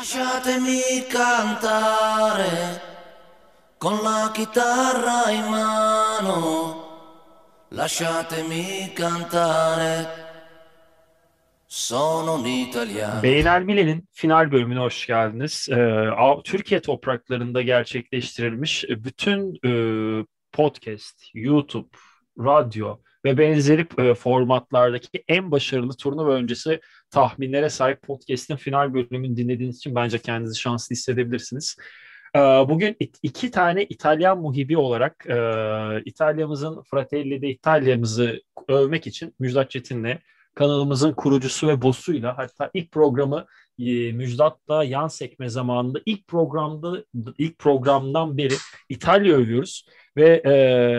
Lasciatemi cantare con la chitarra in mano, lasciatemi cantare. Beynelmile'nin final bölümüne hoş geldiniz. Türkiye topraklarında gerçekleştirilmiş bütün podcast, YouTube, radyo ve benzeri formatlardaki en başarılı turnuva öncesi tahminlere sahip podcast'in final bölümünü dinlediğiniz için bence kendinizi şanslı hissedebilirsiniz. Bugün iki tane İtalyan muhibi olarak İtalya'mızın Fratelli d'Italia'mızı övmek için Müjdat Çetin'le, kanalımızın kurucusu ve bossuyla, hatta ilk programı Müjdat'la yan sekme zamanında ilk programdan beri İtalya övüyoruz ve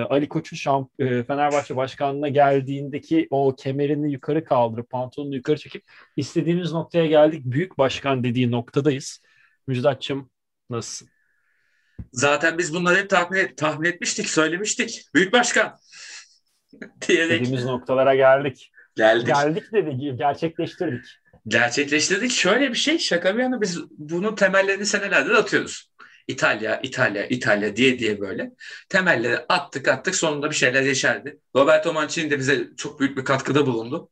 Ali Koç'un Fenerbahçe başkanlığına geldiğindeki o kemerini yukarı kaldırıp pantolonunu yukarı çekip istediğimiz noktaya geldik, büyük başkan dediği noktadayız. Müjdat'cığım, nasılsın? Zaten biz bunları hep tahmin etmiştik, söylemiştik. Büyük başkan diyerek dediğimiz noktalara geldik. Geldik dedi, gerçekleştirdik. Şöyle bir şey, şaka bir yana, biz bunun temellerini senelerdir atıyoruz. İtalya diye böyle temelleri attık, sonunda bir şeyler yeşerdi. Roberto Mancini de bize çok büyük bir katkıda bulundu.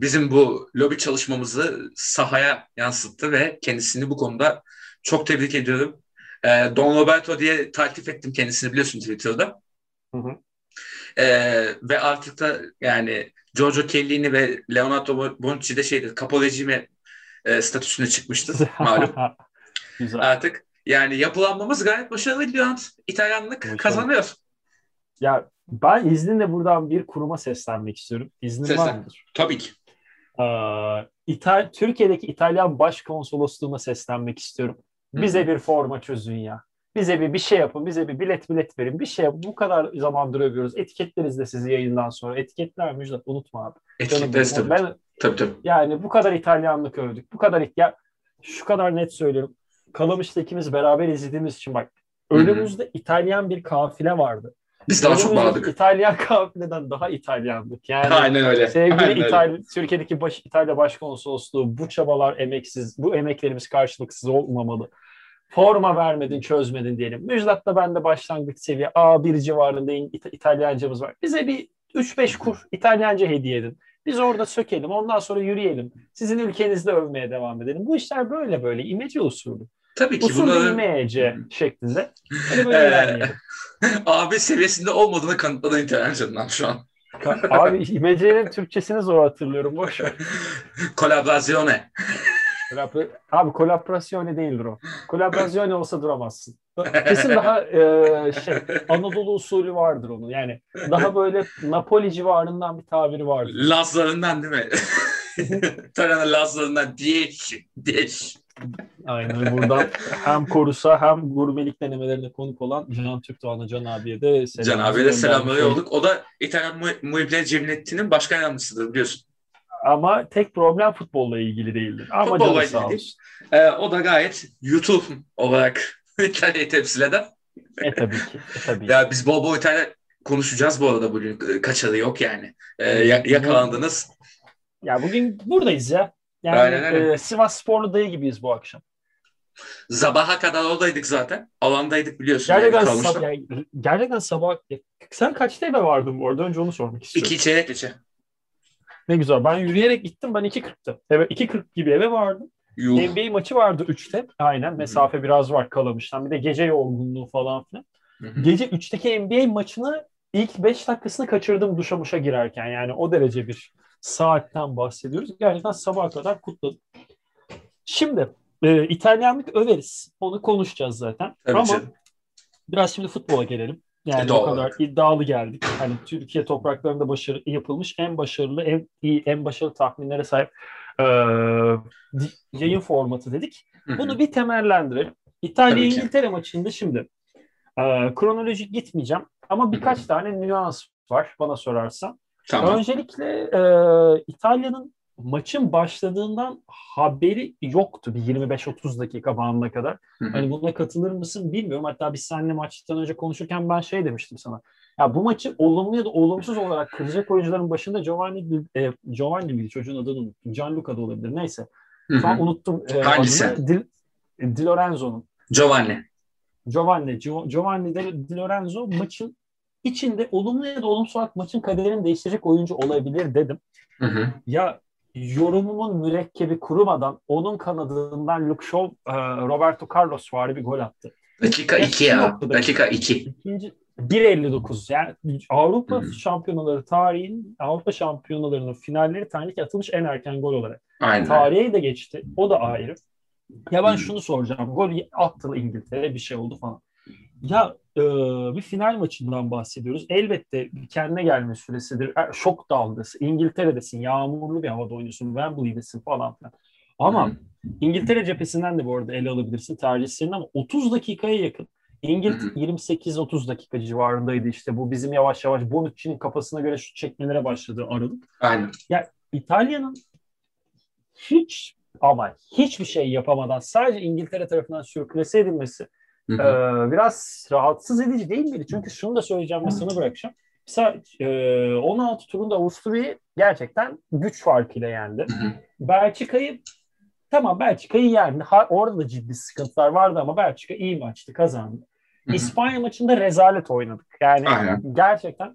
Bizim bu lobi çalışmamızı sahaya yansıttı ve kendisini bu konuda çok tebrik ediyorum. Don Roberto diye takip ettim kendisini, biliyorsun, Twitter'da. Hı hı. Ve artık da yani Giorgio Chiellini ve Leonardo Bonucci de capo regime statüsüne çıkmıştı malum. Güzel. Artık yani yapılanmamız gayet başarılı gidiyor. İtalyanlık başarılı kazanıyor. Ya ben izninle buradan bir kuruma seslenmek istiyorum. İznin var mıdır? Tabii ki. Türkiye'deki İtalyan Başkonsolosluğu'na seslenmek istiyorum. Bize bir forma çözün ya. Bize bir şey yapın, bize bir bilet verin, bir şey yapın. Bu kadar zamandır övüyoruz. Etiketleriz de sizi yayından sonra. Etiketler Müjdat, unutma abi. Etiketleriz tabii. Yani bu kadar İtalyanlık övdük. Bu kadar şu kadar net söylüyorum. Kalamış'ta ikimiz beraber izlediğimiz için bak. Önümüzde İtalyan bir kafile vardı. Biz daha çok bağladık. İtalyan kafileden daha İtalyandık. Yani aynen öyle. Sevgili aynen öyle. Türkiye'deki İtalya Başkonsolosluğu, bu çabalar emeksiz, bu emeklerimiz karşılıksız olmamalı. Forma vermedin, çözmedin diyelim. Müjdat'ta ben de başlangıç seviye A1 civarında İtalyancamız var. Bize bir 3-5 kur İtalyanca hediye edin. Biz orada sökelim, ondan sonra yürüyelim. Sizin ülkenizde övmeye devam edelim. Bu işler böyle imece usulü. Tabii ki usulü imece şeklinde. Hani böyle A1 seviyesinde olmadığını kanıtlanan İtalyancadan şu an. Abi imecenin Türkçesini zor hatırlıyorum. Boş ver. Collaborazione. Abi kolaborasyone değildir o. Kolaborasyone olsa duramazsın. Kesin daha Anadolu usulü vardır onun. Yani daha böyle Napoli civarından bir tabiri vardır. Lazlarından değil mi? Tarana Lazlarından diyeş. Aynen, buradan hem korusa hem gurmelik denemelerine konuk olan Can Türkdoğan'a, Can abiye de selamları olduk. O da İtalyan Muhibler Cemiyeti'nin başkan yardımcısıdır, biliyorsun. Ama tek problem futbolla ilgili değildir. Ama futbolla ilgili. O da gayet YouTube olarak İtalya'yı temsil eden. Tabii ki. Ya biz bol İtalya konuşacağız bu arada bugün. Kaçarı yok yani. Yakalandınız. Ya bugün buradayız ya. Yani aynen. Sivassporlu dayı gibiyiz bu akşam. Sabaha kadar oradaydık zaten. Alandaydık, biliyorsun. Gerçekten sabah. Sen kaçta eve vardın bu arada? Önce onu sormak istiyorum. 2 çeyrek geçe. Ne güzel. Ben yürüyerek gittim. Ben 2.40'tı. Evet, 2.40 gibi eve vardım. NBA maçı vardı 3'te. Aynen. Mesafe biraz var Kalamış'tan. Bir de gece yorgunluğu falan filan. Gece 3'teki NBA maçını ilk 5 dakikasını kaçırdım duşa girerken. Yani o derece bir saatten bahsediyoruz. Gerçekten sabaha kadar kutladım. Şimdi İtalyanlık överiz. Onu konuşacağız zaten. Evet, ama canım, biraz şimdi futbola gelelim. Yani o kadar iddialı geldik. Hani Türkiye topraklarında yapılmış en başarılı tahminlere sahip yayın formatı dedik. Bunu bir temellendirelim. İtalya-İngiltere maçında şimdi kronolojik gitmeyeceğim ama birkaç tane nüans var bana sorarsan. Tamam. Öncelikle İtalya'nın maçın başladığından haberi yoktu bir 25-30 dakika bandına kadar. Hani buna katılır mısın bilmiyorum. Hatta biz seninle maçtan önce konuşurken ben demiştim sana. Ya bu maçı olumlu ya da olumsuz olarak kıracak oyuncuların başında Giovanni miydi? Çocuğun adını unuttum. Gianluca da olabilir. Neyse. Şu an unuttum. Hangisi? Di Lorenzo'nun. Giovanni Di Lorenzo maçın içinde olumlu ya da olumsuz olarak maçın kaderini değiştirecek oyuncu olabilir dedim. Hı-hı. Ya yorumumun mürekkebi kurumadan onun kanadından Luke Shaw, Roberto Carlos vari bir gol attı. Dakika 2 ya. Dakika 2. 1.59. Yani Avrupa Şampiyonaları tarihinin, Avrupa Şampiyonalarının finalleri tarihine atılmış en erken gol olarak. Aynen. Tarihe de geçti. O da ayrı. Ya ben şunu soracağım. Gol attı İngiltere, bir şey oldu falan. Ya bir final maçından bahsediyoruz. Elbette kendine gelme süresidir. Şok dalgası. İngiltere'desin. Yağmurlu bir havada oynuyorsun. Wembley'desin falan filan. Ama İngiltere cephesinden de bu arada ele alabilirsin tercihlerini, ama 30 dakikaya yakın. İngiltere 28-30 dakika civarındaydı işte. Bu bizim yavaş yavaş Bonucci'nin kafasına göre şut çekmelere başladığı aralık. Aynen. Yani İtalya'nın hiçbir şey yapamadan sadece İngiltere tarafından sürklese edilmesi biraz rahatsız edici değil miydi? Çünkü şunu da söyleyeceğim ve sana bırakacağım. Mesela 16 turunda Avusturya'yı gerçekten güç farkıyla yendi. Belçika'yı yendi. Orada da ciddi sıkıntılar vardı ama Belçika iyi maçtı, kazandı. İspanya maçında rezalet oynadık. Yani gerçekten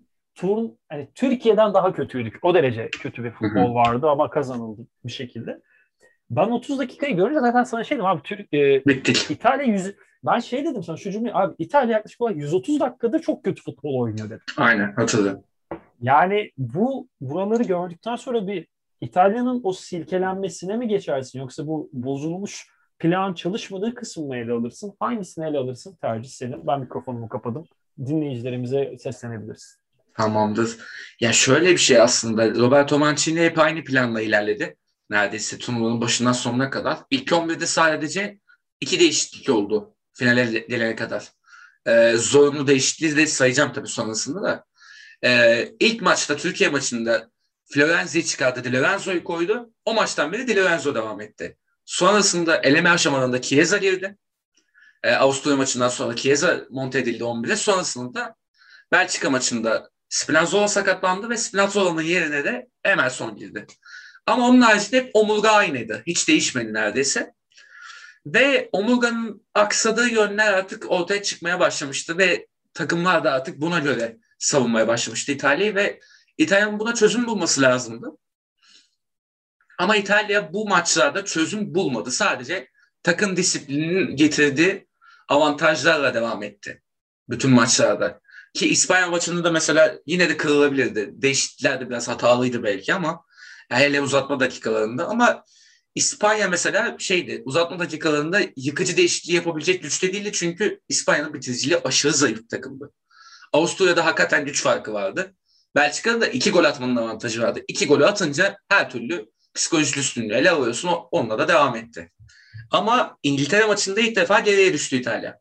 Türkiye'den daha kötüydük. O derece kötü bir futbol vardı ama kazanıldı bir şekilde. Ben 30 dakikayı görünce zaten sana şey dedim abi, İtalya ben şey dedim sana şu cümleyi abi, İtalya yaklaşık olarak 130 dakikada çok kötü futbol oynuyor dedim. Aynen, hatırladım. Yani buraları gördükten sonra bir İtalya'nın o silkelenmesine mi geçersin, yoksa bu bozulmuş plan çalışmadığı kısmını ele alırsın? Hangisini ele alırsın? Tercih senin. Ben mikrofonumu kapadım. Dinleyicilerimize seslenebilirsin. Tamamdır. Ya şöyle bir şey aslında. Roberto Mancini hep aynı planla ilerledi. Neredeyse turnuvanın başından sonuna kadar. İlk 11'de sadece 2 değişiklik oldu. Finale gelene kadar. Zorunlu değişikliği de sayacağım tabii sonrasında da. İlk maçta, Türkiye maçında Florenzi'yi çıkardı, Di Lorenzo'yu koydu. O maçtan beri Di Lorenzo devam etti. Sonrasında eleme aşamalarında Chiesa girdi. Avusturya maçından sonra Chiesa monte edildi 11'e. Sonrasında Belçika maçında Spinazzola sakatlandı ve Spinazzola'nın yerine de Emerson girdi. Ama onun haricinde hep omurga aynıydı. Hiç değişmedi neredeyse. Ve omurganın aksadığı yönler artık ortaya çıkmaya başlamıştı ve takımlar da artık buna göre savunmaya başlamıştı İtalya'yı ve İtalya'nın buna çözüm bulması lazımdı. Ama İtalya bu maçlarda çözüm bulmadı. Sadece takım disiplininin getirdiği avantajlarla devam etti bütün maçlarda. Ki İspanya maçında da mesela yine de kırılabilirdi. Değişiklikler de biraz hatalıydı belki ama hele uzatma dakikalarında, ama İspanya mesela uzatma dakikalarında yıkıcı değişikliği yapabilecek güçte değildi çünkü İspanya'nın bitiriciliği aşırı zayıf bir takımdı. Avusturya'da hakikaten güç farkı vardı. Belçika'da da 2 gol atmanın avantajı vardı. 2 golü atınca her türlü psikolojik üstünlüğü ele alıyorsun, onunla da devam etti. Ama İngiltere maçında ilk defa geriye düştü İtalya.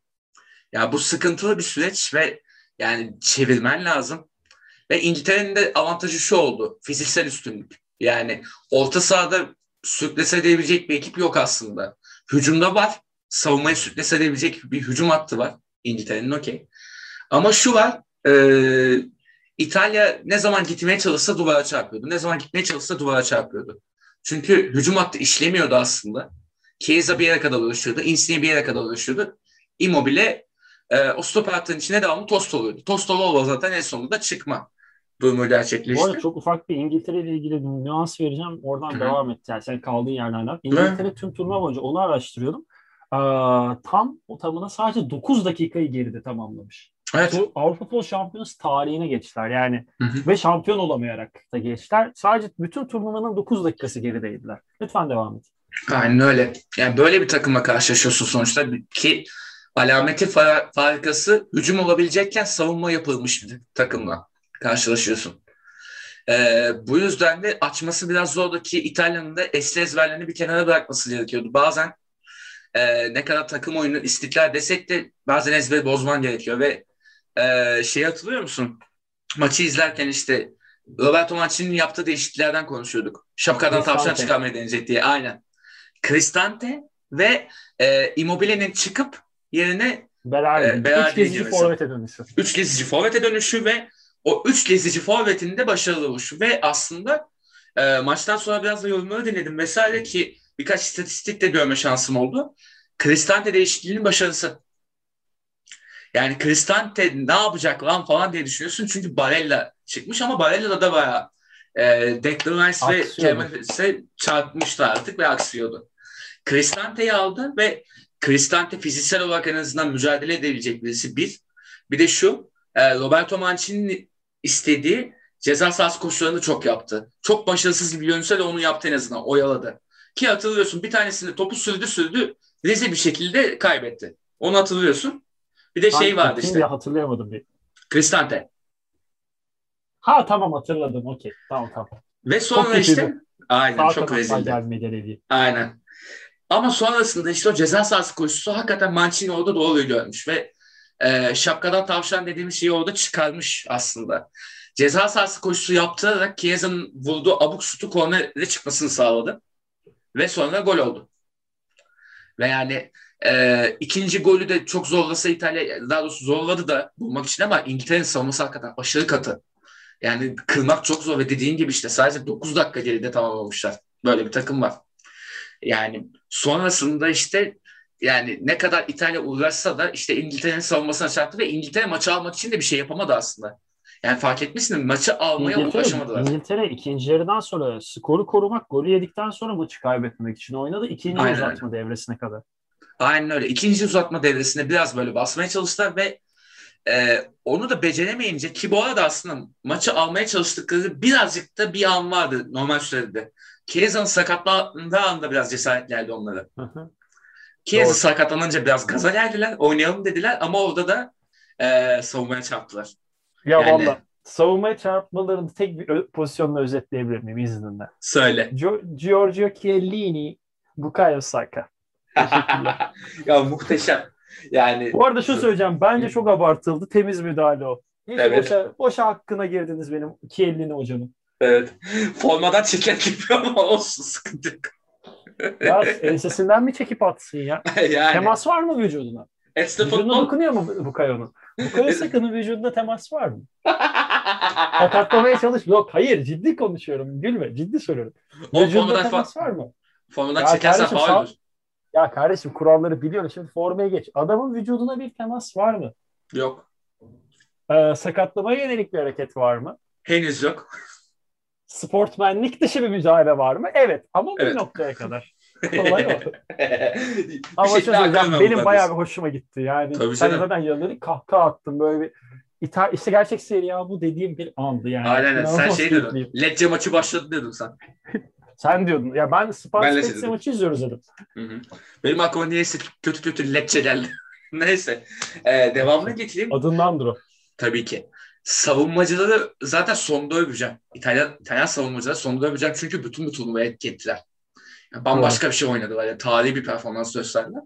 Ya bu sıkıntılı bir süreç ve yani çevirmen lazım. Ve İngiltere'nin de avantajı şu oldu: fiziksel üstünlük. Yani orta sahada sürklese edebilecek bir ekip yok aslında. Hücumda var. Savunmayı sürklese edebilecek bir hücum hattı var İngiltere'nin, okey. Ama şu var. İtalya ne zaman gitmeye çalışsa duvara çarpıyordu. Çünkü hücum hattı işlemiyordu aslında. Chiesa bir yere kadar ulaşıyordu. Insigne bir yere kadar ulaşıyordu. Immobile o stoper hattının içine devamlı tost oluyordu. Tost oldu zaten en sonunda çıkma durumu gerçekleşti. Bu arada çok ufak bir İngiltere ile ilgili bir nüans vereceğim. Oradan devam et. Yani sen kaldığın yerden al. İngiltere tüm turnuva boyunca onu araştırıyordum. Tamına sadece 9 dakikayı geride tamamlamış. Evet. Avrupa Futbol Şampiyonası tarihine geçtiler. Yani ve şampiyon olamayarak da geçtiler. Sadece bütün turnuvanın 9 dakikası gerideydiler. Lütfen devam et. Aynen öyle. Yani böyle bir takıma karşılaşıyorsun sonuçta ki alameti farikası hücum olabilecekken savunma yapılmış bir takımla karşılaşıyorsun. Bu yüzden de açması biraz zordu ki İtalya'nın da esli ezberlerini bir kenara bırakması gerekiyordu. Bazen ne kadar takım oyunu istiklal desek de bazen ezberi bozman gerekiyor ve hatırlıyor musun? Maçı izlerken işte Roberto Mancini'nin yaptığı değişikliklerden konuşuyorduk. Şapkadan tavşan çıkarmaya denecek diye. Aynen. Cristante ve Immobile'nin çıkıp yerine Berardi'ye 3 gezici forvete dönüşü. 3 gezici forvete dönüşü ve o 3 gezici forvetinde başarılı oluşu. Ve aslında maçtan sonra biraz da yorumları dinledim vesaire ki birkaç istatistik de görme şansım oldu. Cristante değişikliğinin başarısı. Yani Cristante ne yapacak lan falan diye düşünüyorsun. Çünkü Barella çıkmış ama Barella'da da bayağı Declan Rice ve Kemal Fethis'e çarpmıştı artık ve aksıyordu. Cristante'yi aldı ve Cristante fiziksel olarak en azından mücadele edebilecek birisi bir. Bir de şu, Roberto Mancini'nin istediği ceza sahası koşularını çok yaptı. Çok başarısız bir yönse de onu yaptı en azından, oyaladı. Ki hatırlıyorsun bir tanesinde topu sürdü rezil bir şekilde kaybetti. Onu hatırlıyorsun. Bir de şey vardı işte. Hatırlayamadım bir. Cristante. Ha tamam hatırladım. Okey. Tamam. Ve sonra çok işte kötüydü. Aynen sağ çok rezildi. Aynen. Ama sonrasında işte o ceza sahası koşusu hakikaten Mancini orada doğruyu görmüş ve şapkadan tavşan dediğimiz şeyi orada çıkarmış aslında. Ceza sahası koşusu yaptırarak Chiesa'nın vurduğu abuk sütü kornerle çıkmasını sağladı. Ve sonra gol oldu. Ve yani ikinci golü de çok zorlasa İtalya, daha doğrusu zorladı da bulmak için ama İngiltere'nin savunması hakikaten aşırı katı. Yani kırmak çok zor ve dediğin gibi işte sadece 9 dakika geride tamamlamışlar. Böyle bir takım var. Yani sonrasında işte yani ne kadar İtalya uğraşsa da işte İngiltere'nin savunmasına çarptı ve İngiltere maçı almak için de bir şey yapamadı aslında. Yani fark etmişsin maçı almaya uğraşamadılar. İngiltere ikinci yarıdan sonra skoru korumak, golü yedikten sonra maçı kaybetmemek için oynadı. İkinci uzatma devresine kadar. Aynen öyle. İkinci uzatma devresinde biraz böyle basmaya çalıştılar ve onu da beceremeyince ki bu arada aslında maçı almaya çalıştıkları birazcık da bir an vardı normal sürede. Chiesa'nın sakatlandığı anda biraz cesaret geldi onlara. Chiesa sakatlanınca biraz gaza geldiler, oynayalım dediler ama orada da savunmaya çarptılar. Ya yani, valla savunmaya çarpmalarını tek bir pozisyonla özetleyebilir miyim izninle? Söyle. Giorgio Chiellini, Bukayo Saka. Ya muhteşem. Yani. Bu arada şu söyleyeceğim. Bence çok abartıldı. Temiz müdahale o. Neyse, evet. Boşa hakkına girdiniz benim Chiellini hocamın. Evet. Formadan çeken gibi ama olsun sıkıntı yok. Ya ensesinden mi çekip atsın ya? Yani. Temas var mı vücuduna? Vücuduna dokunuyor mu Bukayo'nun? Bukayo Saka'nın vücudunda temas var mı? Sakatlamaya çalış. Yok hayır ciddi konuşuyorum. Gülme ciddi soruyorum. Vücudunda temas var mı? Formadan çekersen faul. Ya kardeşim kuralları biliyorum. Şimdi formaya geç. Adamın vücuduna bir temas var mı? Yok. Sakatlamaya yönelik bir hareket var mı? Henüz yok. Sportmenlik dışı bir müdahale var mı? Evet. Ama evet. Bir noktaya kadar. Kolay oldu. Ama şey benim bayağı bir hoşuma gitti. Yani ben zaten yanları kahkaha attım. Böyle bir işte gerçek seri ya bu dediğim bir andı yani. Aynen. Sen şey dedin. Lecce maçı başladı dedim sen. Sen diyordun. Ya ben Spars-Lecce maçı izliyoruz dedim. Hı-hı. Benim aklıma niyeyse kötü Lecce geldi. Neyse. Devamını getireyim. Adındandır o. Tabii ki. Savunmacıları zaten sonda öveceğim. İtalyan savunmacıları sonda öveceğim. Çünkü bütün bu turnuvaya etki ettiler. Yani bambaşka bir şey oynadılar. Yani tarihi bir performans gösterdiler.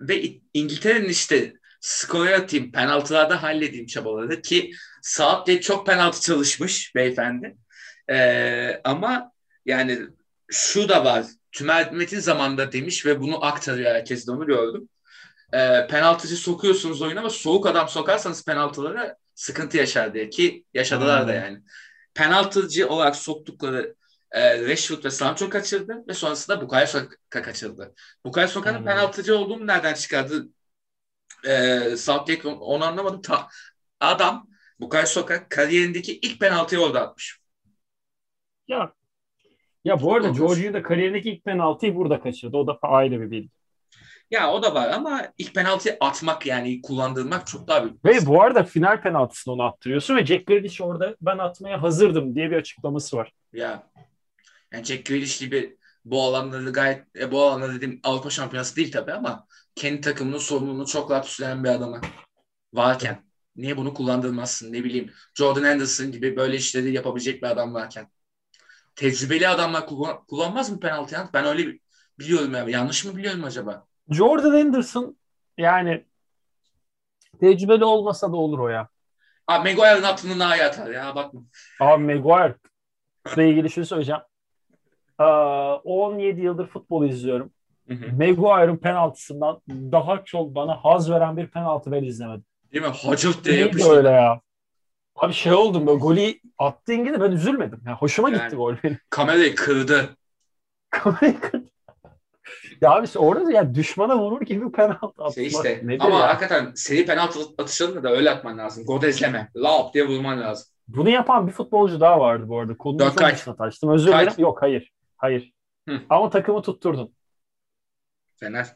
Ve İngiltere'nin işte skoru atayım, penaltılarda halledeyim çabaları ki saat diye çok penaltı çalışmış beyefendi. Ama yani şu da var. Tümer Metin zamanında demiş ve bunu aktarıyor herkes de onu gördüm. Penaltıcı sokuyorsunuz oyuna ama soğuk adam sokarsanız penaltılara sıkıntı yaşar diye ki yaşadılar da yani. Penaltıcı olarak soktukları Rashford ve Sancho kaçırdı ve sonrasında Bukayo Saka kaçırdı. Bukayo Saka'nın penaltıcı olduğunu nereden çıkardı? Southgate onu anlamadım. Adam Bukayo Saka kariyerindeki ilk penaltıyı orada atmış. Ya bu arada Giorgio da kariyerindeki ilk penaltıyı burada kaçırdı. O da ayrı bir bilgi. Ya o da var ama ilk penaltıyı atmak yani kullandırmak çok daha büyük. Ve bu arada final penaltısını onu attırıyorsun ve Jack Grealish orada ben atmaya hazırdım diye bir açıklaması var. Ya yani Jack Grealish gibi bu alanda gayet bu alanda dediğim Avrupa Şampiyonası değil tabii ama kendi takımının sorumluluğunu çok rahat üstlenen bir adama varken niye bunu kullandırmazsın ne bileyim Jordan Henderson gibi böyle işleri yapabilecek bir adam varken. Tecrübeli adamlar kullanmaz mı penaltıyı? Ben öyle biliyorum ya. Yanlış mı biliyorum acaba? Jordan Henderson yani tecrübeli olmasa da olur o ya. Abi Maguire'ın aklını daha iyi atar ya bakma. Abi Maguire ile ilgili şunu söyleyeceğim. 17 yıldır futbol izliyorum. Maguire'ın penaltısından daha çok bana haz veren bir penaltı ben izlemedim. Değil mi? Hacırt diye yapıştı. Öyle ya. Abi şey oldum böyle golü attığın gibi ben üzülmedim. Yani hoşuma gitti gol benim. Kamerayı kırdı. kamerayı kırdı. Ya abi orada da ya düşmana vurur gibi penaltı atmak. Ama ya? Hakikaten seri penaltı atışlarını da öyle atman lazım. Godezleme. Lap diye vurman lazım. Bunu yapan bir futbolcu daha vardı bu arada. Kolunu çok açtım. Özür dilerim. Yok hayır. Hayır. Hı. Ama takımı tutturdun. Fener.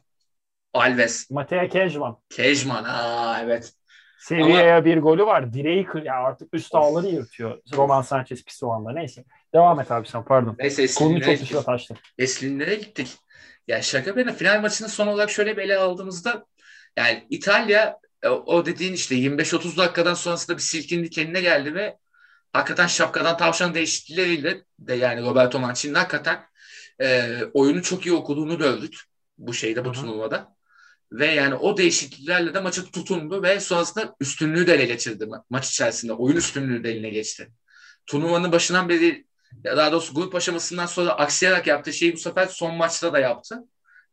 Alves. Mateo Kejman. Kejman. Aa evet. Sevilla'ya bir golü var. Direği kırıyor. Artık üst ağları yırtıyor. Roman Sanchez pis olanla. Neyse. Devam et abi sen. Pardon. Neyse. Kolunu çok dışına taştım. Eslinlere gittik. Ya şaka bir yana final maçını son olarak şöyle bir ele aldığımızda yani İtalya o dediğin işte 25-30 dakikadan sonrasında bir silkinlik kendine geldi ve hakikaten şapkadan tavşan değiştikleriyle de yani Roberto Mancini'nin hakikaten oyunu çok iyi okuduğunu gördük bu şeyde bu turnuvada. Ve yani o değişikliklerle de maçı tutundu ve sonrasında üstünlüğü de ele geçirdi maç içerisinde. Oyun üstünlüğü de eline geçti. Turnuvanın başından beri daha doğrusu grup aşamasından sonra aksayarak yaptığı şeyi bu sefer son maçta da yaptı.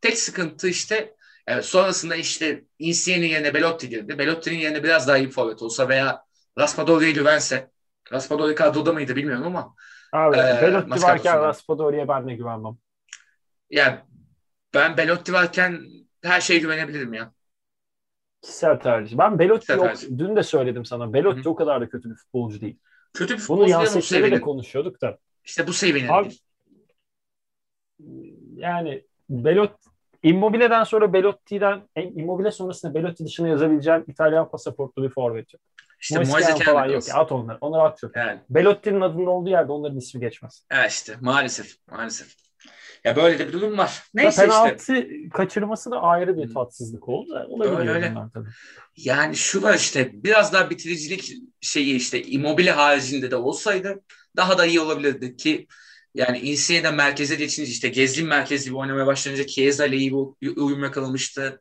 Tek sıkıntı işte evet, sonrasında işte Insigne'nin yerine Belotti girdi. Belotti'nin yerine biraz daha iyi bir forvet olsa veya Raspadori'ye güvense. Raspadori kadroda mıydı bilmiyorum ama. Abi Belotti varken Raspadori'ye ben de güvenmem. Yani ben Belotti varken her şeye güvenebilirim ya. Kişisel tercih. Ben Belotti'yi dün de söyledim sana. Belotti o kadar da kötü bir futbolcu değil. Kötü bir futbolcu değil ama Bunu de konuşuyorduk da. İşte bu sevinelim. Yani Immobile'den sonra Belotti'den Immobile sonrasında Belotti dışına yazabileceğin İtalyan pasaportlu bir forvet yok. İşte Moise falan yok. At onları. Onları at çok. Yani. Belotti'nin adının olduğu yerde onların ismi geçmez. Evet işte maalesef. Ya böyle de bir durum var. Neyse penaltı işte. Kaçırması da ayrı bir tatsızlık oldu. Öyle. Tabii. Yani şu var işte biraz daha bitiricilik şeyi işte Immobile haricinde de olsaydı daha da iyi olabilirdi ki yani Insigne'den merkeze geçince işte Gezli merkezli bir oynamaya başlayınca Chiesa ile iyi bir uyum yakalamıştı.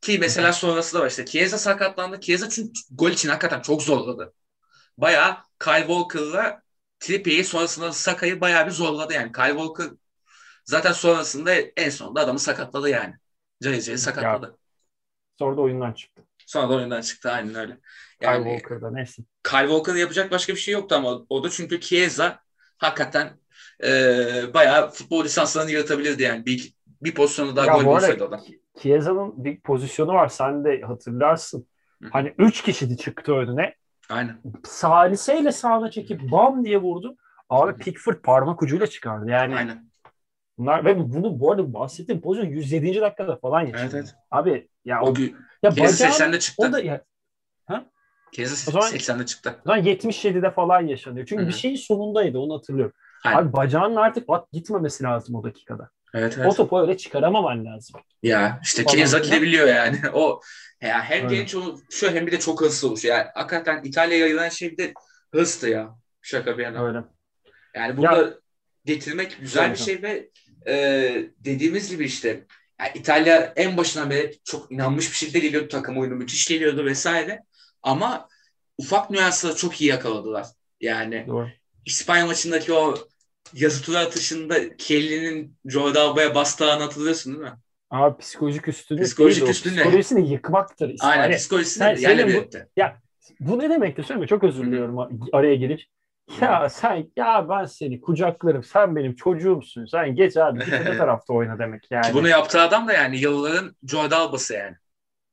Ki mesela sonrası da var işte Chiesa sakatlandı. Chiesa çünkü gol için hakikaten çok zorladı. Bayağı Kyle Walker'la Trippier'i sonrasında Saka'yı bayağı bir zorladı yani. Kyle Walker zaten sonrasında en sonunda adamı sakatladı yani. Cahil sakatladı. Ya, sonra da oyundan çıktı. Aynen öyle. Yani, Kyle Walker'da neyse. Kyle Walker'ın yapacak başka bir şey yoktu ama o da çünkü Chiesa hakikaten bayağı futbol lisanslarını yaratabilirdi yani. Bir pozisyonu daha gol bulsaydı adam. Chiesa'nın bir pozisyonu var. Sen de hatırlarsın. Hı. Hani 3 kişi de çıktı önüne. Aynen. Saliseyle sağına çekip bam diye vurdu. Abi Pickford parmak ucuyla çıkardı. Yani aynen. Bunlar ve bunu bu arada bahsettiğim pozisyon 107. dakikada falan geçti. Evet. Abi ya o Chiesa 80'de çıktı. O da ya Chiesa 80'de çıktı. O zaman 77'de falan yaşanıyor. Çünkü bir şeyin sonundaydı onu hatırlıyorum. Aynen. Abi bacağının artık gitmemesi lazım o dakikada. Evet. O topu öyle çıkaramaman lazım. Ya işte Chiesa gidebiliyor yani. O ya hem genç şu hem bir de çok hırslı olmuş. Yani hakikaten İtalya'ya yayılan şey bir de hırstı ya. Şaka bir yana. Öyle. Yani burada getirmek güzel bir şey ve dediğimiz gibi işte yani İtalya en başından beri çok inanmış bir şekilde geliyordu, takım oyunu müthiş geliyordu vesaire ama ufak nüansları çok iyi yakaladılar yani. Doğru. İspanya maçındaki o yazı tura atışında Kelly'nin Jordauba'ya bastığını hatırlıyorsun değil mi? Abi psikolojik üstünlük. Psikolojisini yıkmaktır. İspanya. Aynen psikolojisini yani bu ne demektir söyleme çok özür diliyorum araya girip. Ya sen ben seni kucaklarım. Sen benim çocuğumsun. Sen geç abi. Git öte tarafta oyna demek yani. Bunu yaptığı adam da yani yılların Jordi Alba'sı yani.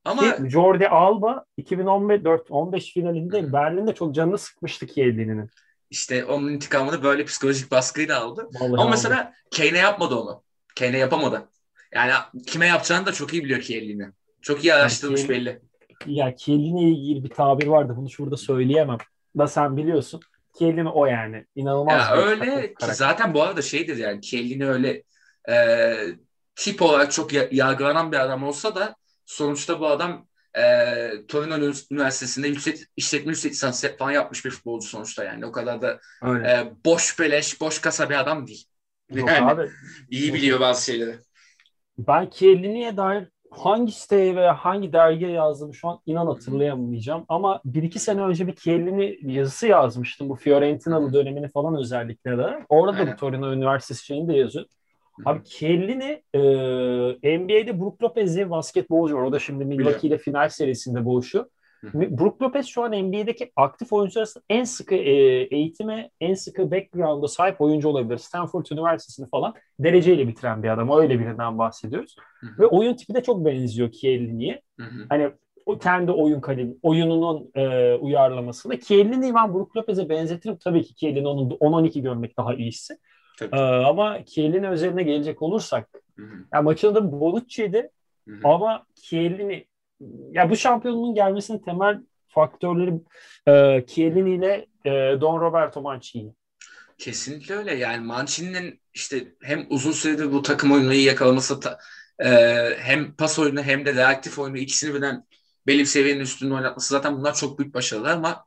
Ama Jordi Alba 2014-15 finalinde Berlin'de çok canını sıkmıştı Chiellini'nin. İşte onun intikamını böyle psikolojik baskıyla aldı. Vallahi ama mesela Kane'e yapmadı onu. Kane'e yapamadı. Yani kime yapacağını da çok iyi biliyor Chiellini. Çok iyi araştırmış yani belli. Ya Chiellini'ye ilgili bir tabir vardı. Bunu şurada söyleyemem. Da sen biliyorsun. Chiellini o yani. İnanılmaz. Ya öyle ki zaten bu arada şeydir yani Chiellini öyle tip olarak çok yargılanan bir adam olsa da sonuçta bu adam Torino Üniversitesi'nde yüksek lisans falan yapmış bir futbolcu sonuçta yani. O kadar da boş beleş, boş kasa bir adam değil. Yok yani, abi. İyi biliyor bazı şeyleri. Ben Chiellini'ye dair hangi siteye veya hangi dergiye yazdım şu an inan hatırlayamayacağım. Ama 1-2 sene önce bir Chiellini yazısı yazmıştım. Bu Fiorentinalı dönemini falan özellikle de. Orada da Torino Üniversitesi şeyini de yazıyor. Abi Chiellini NBA'de Brook Lopez'in basketbolcu var. O da şimdi Milwaukee ile final serisinde boğuşuyor. Brook Lopez şu an NBA'deki aktif oyuncular arasında en sıkı eğitime, en sıkı background'a sahip oyuncu olabilir. Stanford Üniversitesi'ni falan dereceyle bitiren bir adam. Öyle birinden bahsediyoruz. Ve oyun tipi de çok benziyor Chiellini'ye. Hani o kendi oyun kalemi, oyununun uyarlamasında. Chiellini'yi ben Brook Lopez'e benzetirim. Tabii ki Chiellini onun 10-12 görmek daha iyisi. Ama Chiellini özeline gelecek olursak, yani maçın adı Bonucci'ydi ama Chiellini, ya bu şampiyonluğun gelmesinin temel faktörleri Chiellini ile Don Roberto Mancini. Kesinlikle öyle. Yani Mancini'nin işte hem uzun süredir bu takım oyununu yakalaması, hem pas oyunu hem de reaktif oyunu, ikisini birden belli bir seviyenin üstünde oynatması, zaten bunlar çok büyük başarılar. Ama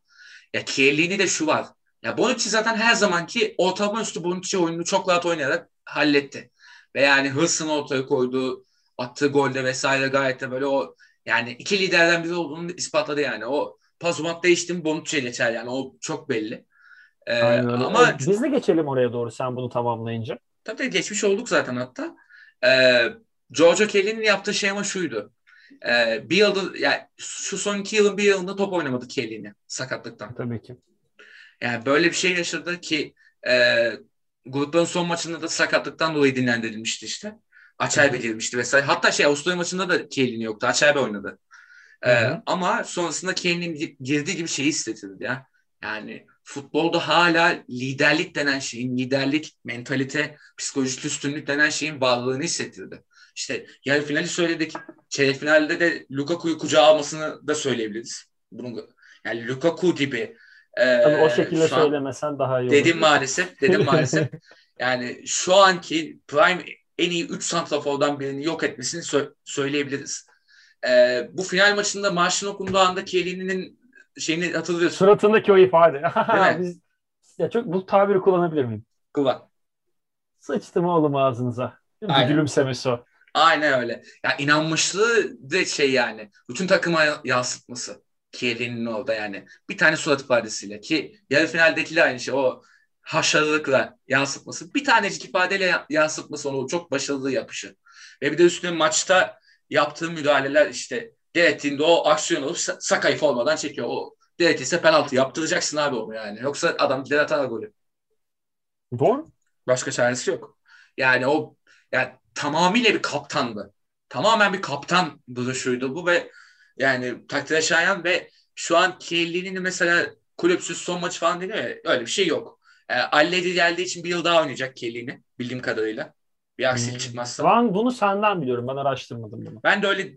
ya Chiellini de şu var. Ya Bonucci zaten her zamanki ortalama üstü Bonucci oyununu çok rahat oynayarak halletti. Ve yani hırsını ortaya koydu, attığı golde vesaire gayet de böyle o, yani iki liderden biri olduğunu ispatladı yani. O Pazumak değişti mi Bonucci'ye geçer yani. O çok belli. Ama biz de geçelim oraya doğru sen bunu tamamlayınca. Tabii geçmiş olduk zaten hatta. Giorgio Chiellini'nin yaptığı şema şuydu. Bir yılda, yani şu son iki yılın bir yılında top oynamadı Chiellini sakatlıktan. Tabii ki. Yani böyle bir şey yaşadı ki grupların son maçında da sakatlıktan dolayı dinlendirilmişti işte. Açaybe girmişti vesaire. Hatta Avusturya maçında da Chiellini yoktu. Açaybe oynadı. Ama sonrasında Chiellini girdiği gibi şeyi hissettirdi ya. Yani futbolda hala liderlik denen şeyin, liderlik, mentalite, psikolojik üstünlük denen şeyin varlığını hissettirdi. İşte yarı finali söyledik. Çeyrek finalde de Lukaku'yu kucağa almasını da söyleyebiliriz. Bunun, yani Lukaku gibi. Tabii o şekilde söylemesen daha iyi olur. Dedim maalesef. Yani şu anki prime en iyi 3 santrafordan birini yok etmesini söyleyebiliriz. Bu final maçında marşın okunduğu anda Chiellini'nin şeyini hatırlıyorsun. Suratındaki o ifade. Bu tabiri kullanabilir miyim? Kullan. Sıçtım oğlum ağzınıza. Gülümsemesi o. Aynen öyle. Ya inanmışlığı da şey yani. Bütün takıma yansıtması. Chiellini'nin orada yani. Bir tane surat ifadesiyle ki yarı finaldekiyle aynı şey. O haşarılıkla yansıtması. Bir tanecik ifadeyle yansıtması onu çok başarılı yapışı. Ve bir de üstüne maçta yaptığı müdahaleler işte gerektiğinde o aksiyon olup Saka'yı formadan çekiyor. O gerekirse penaltı yaptıracaksın abi onu yani. Yoksa adam gider atar golü. Doğru. Başka çaresi yok. Yani o yani tamamıyla bir kaptandı. Tamamen bir kaptan duruşuydu bu ve yani takdire şayan. Ve şu an Chiellini'nin mesela kulüpsüz son maçı falan deniyor ya, öyle bir şey yok. Allegri geldiği için bir yıl daha oynayacak Chiellini bildiğim kadarıyla. Bir aksilik çıkmazsa. Ben bunu senden biliyorum. Ben araştırmadım bunu. Ben de öyle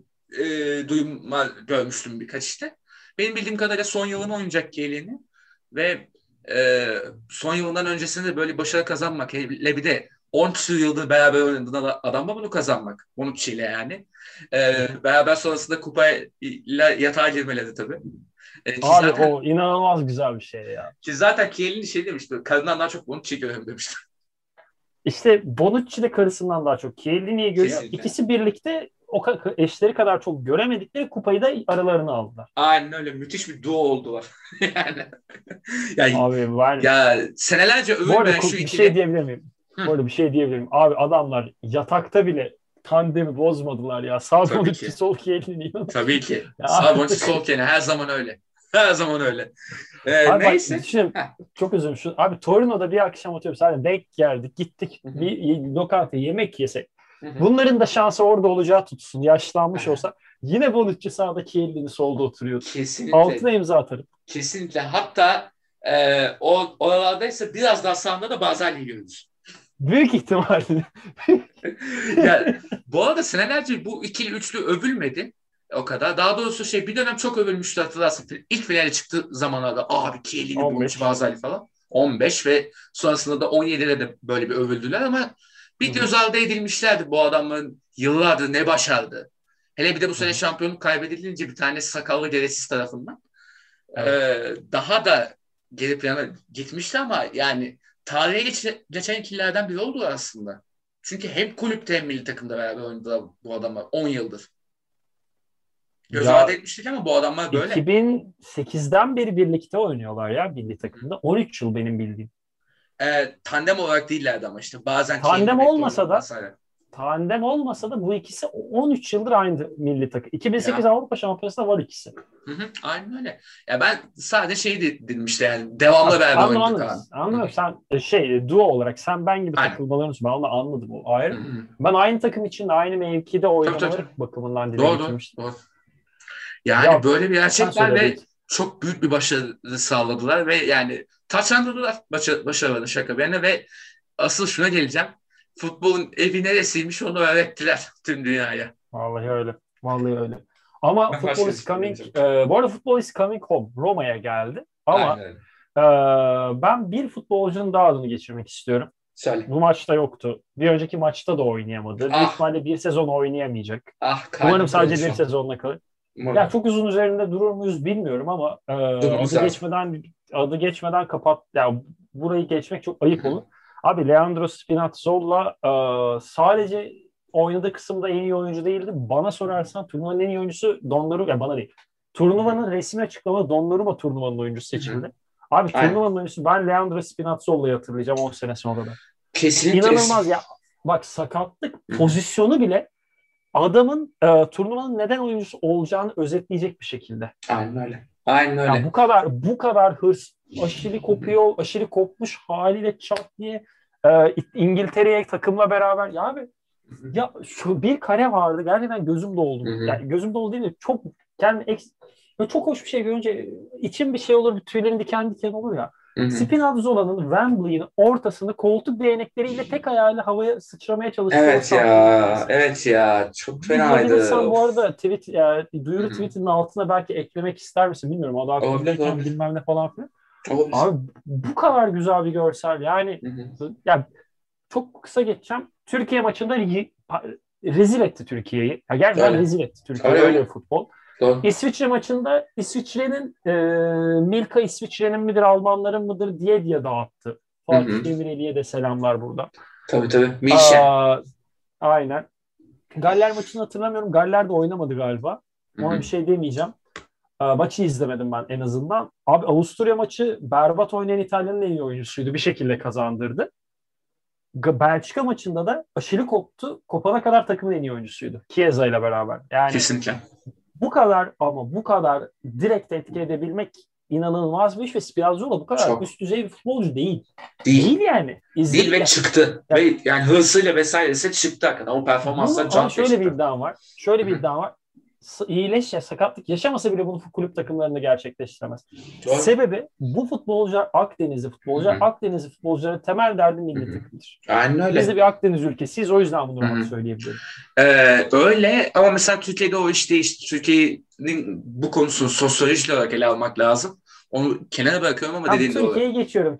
duyuma görmüştüm birkaç işte. Benim bildiğim kadarıyla son yılını oynayacak Chiellini ve son yılından öncesinde böyle başarı kazanmak, hele bir de 10 yıldır beraber oynadığında adamla bunu kazanmak. Bonucci'yle yani. Beraber sonrasında kupayla yatağa girmeleri tabii. Abi zaten, o inanılmaz güzel bir şey ya. Ki zaten Chiellini şey demişti. Kadından daha çok Bonucci'yi görüyorum demişti. İşte Bonucci de karısından daha çok Chiellini'yi görüyor. Kesinlikle. İkisi birlikte o eşleri kadar çok göremedikleri kupayı da aralarına aldılar. Aynen öyle. Müthiş bir duo oldular. Yani. Abi var ya. Senelerce övülmeyen şu ikili. Bir şey diyebilir miyim? Böyle bir şey diyebilirim. Abi adamlar yatakta bile tandemi bozmadılar ya. Sağ Bonucci, sol Chiellini. Tabii ki. Sağ Bonucci, sol Chiellini. Her zaman öyle. Her zaman öyle. Abi neyse. Bak, şimdi, çok üzüm. Abi Torino'da bir akşam oturup sadece denk geldik. Gittik bir lokantaya yemek yesek. Bunların da şansı orada olacağı tutsun. Yaşlanmış olsa. Yine Bonucci sağda, Chiellini solda oturuyor. Kesinlikle. Altına imza atarım. Kesinlikle. Hatta o oralardaysa biraz daha sağında da bazen yiyoruz. Büyük ihtimalle. Yani, bu arada senelerce bu ikili üçlü övülmedi o kadar. Daha doğrusu bir dönem çok övülmüştü hatırlarsın. İlk finale çıktığı zamanlarda abi Chiellini, Bonucci, Barzagli falan. 15 ve sonrasında da 17'de de böyle bir övüldüler ama bir göz ardı edilmişlerdi bu adamların yıllardır ne başardı. Hele bir de bu sene şampiyonluk kaybedilince bir tane sakallı gereksiz tarafından daha da geri plana gitmişti ama yani tarihe geçen ikililerden biri oldu aslında. Çünkü hem kulüpte hem milli takımda beraber oynadılar bu adamlar 10 yıldır. Göz ardı etmiştik ama bu adamlar böyle. 2008'den beri birlikte oynuyorlar ya milli takımda. 13 yıl benim bildiğim. Tandem olarak değillerdi ama işte bazen. Tandem olmasa da. tandem olmasa da bu ikisi 13 yıldır aynı milli takım. 2008 ya. Avrupa Şampiyonası'nda var ikisi. Hı, aynen öyle. Ya ben sadece şey dedim işte yani devamlı beraber oynadık abi. Anlıyorum. Sen duo olarak sen ben gibi takılmalarınız ben onu anladım. O ayrı. Hı-hı. Ben aynı takım içinde aynı mevkide oynamaları bakımından dile getirmiştim. Doğru. Yani ya, böyle bir gerçekler ve çok büyük bir başarı sağladılar ve yani taçlandırdılar başarılarını şaka birine ve asıl şuna geleceğim. Futbolun evi neresiymiş onu öğrettiler tüm dünyaya. Vallahi öyle. Ama Football is Coming, bu arada Football is Coming Home Roma'ya geldi. Ama ben bir futbolcunun daha adını geçirmek istiyorum. Söyle. Bu maçta yoktu. Bir önceki maçta da oynayamadı. Büyük ihtimalle bir sezon oynayamayacak. Umarım sadece bir sezonla kalır. Ya çok uzun üzerinde durur muyuz bilmiyorum ama adı geçmeden kapat. Yani burayı geçmek çok ayıp olur. Abi Leandro Spinazzola sadece oynadığı kısımda en iyi oyuncu değildi. Bana sorarsan turnuvanın en iyi oyuncusu Donnarumma. Yani bana değil. Turnuvanın resmi açıklama Donnarumma turnuvanın oyuncusu seçildi. Abi turnuvanın oyuncusu ben Leandro Spinazzola'yı hatırlayacağım 10 sene sonra da. Kesinlikle. İnanılmaz ya. Bak sakatlık pozisyonu bile adamın turnuvanın neden oyuncusu olacağını özetleyecek bir şekilde. Aynen öyle. Ya bu kadar hırs aşırı kopmuş haliyle çat diye İngiltere'ye takımla beraber ya abi ya şu bir kare vardı gerçekten gözüm doldu. Yani gözüm doldu değil mi? Çok kendi çok hoş bir şey görünce içim bir şey olur, bir tüylerim diken diken olur ya. Spinazzola'nın Wembley'in ortasında koltuk değnekleriyle tek ayağıyla havaya sıçramaya çalışıyor. Evet ya. Çok fenaydı. Sen bu arada tweet, yani duyuru tweetinin altına belki eklemek ister misin bilmiyorum. O da bilmem ne falan filan. Abi bu kadar güzel bir görsel. Yani ya çok kısa geçeceğim. Türkiye maçında rezil etti Türkiye'yi. Ya gerçekten öyle. Rezil etti Türkiye'yi. Öyle futbol. Doğru. İsviçre maçında İsviçre'nin Milka İsviçre'nin midir Almanların mıdır diye dağıttı. Fatih Demirel'e de selamlar burada. Tabii. Mişe. Aynen. Galler maçını hatırlamıyorum. Galler de oynamadı galiba. Ona bir şey demeyeceğim. Maçı izlemedim ben en azından. Abi Avusturya maçı berbat oynayan İtalya'nın en iyi oyuncusuydu. Bir şekilde kazandırdı. Belçika maçında da aşırı koptu. Kopana kadar takımın en iyi oyuncusuydu. Chiesa ile beraber. Yani kesinlikle. Bu kadar direkt etki edebilmek inanılmaz bir iş ve Spinazzola bu kadar çok üst düzey bir futbolcu değil. Değil yani. İzledim değil ve çıktı. Yani, ve yani hırsıyla vesairesi çıktı hakikaten. O performanstan can peşti. Şöyle bir iddiam var. İyileş ya sakatlık yaşamasa bile bunu kulüp takımlarında gerçekleştiremez. Doğru. Sebebi bu futbolcular Akdenizli futbolcuların temel derdi milli takımdır. Aynen öyle. Biz de bir Akdeniz ülkesiyiz o yüzden bunu rahat söyleyebiliyorum. Öyle ama mesela Türkiye'de o iş değişti. Türkiye'nin bu konusunu sosyolojik olarak ele almak lazım. Onu kenara bırakıyorum ama dediğin doğru. Türkiye'ye geçiyorum.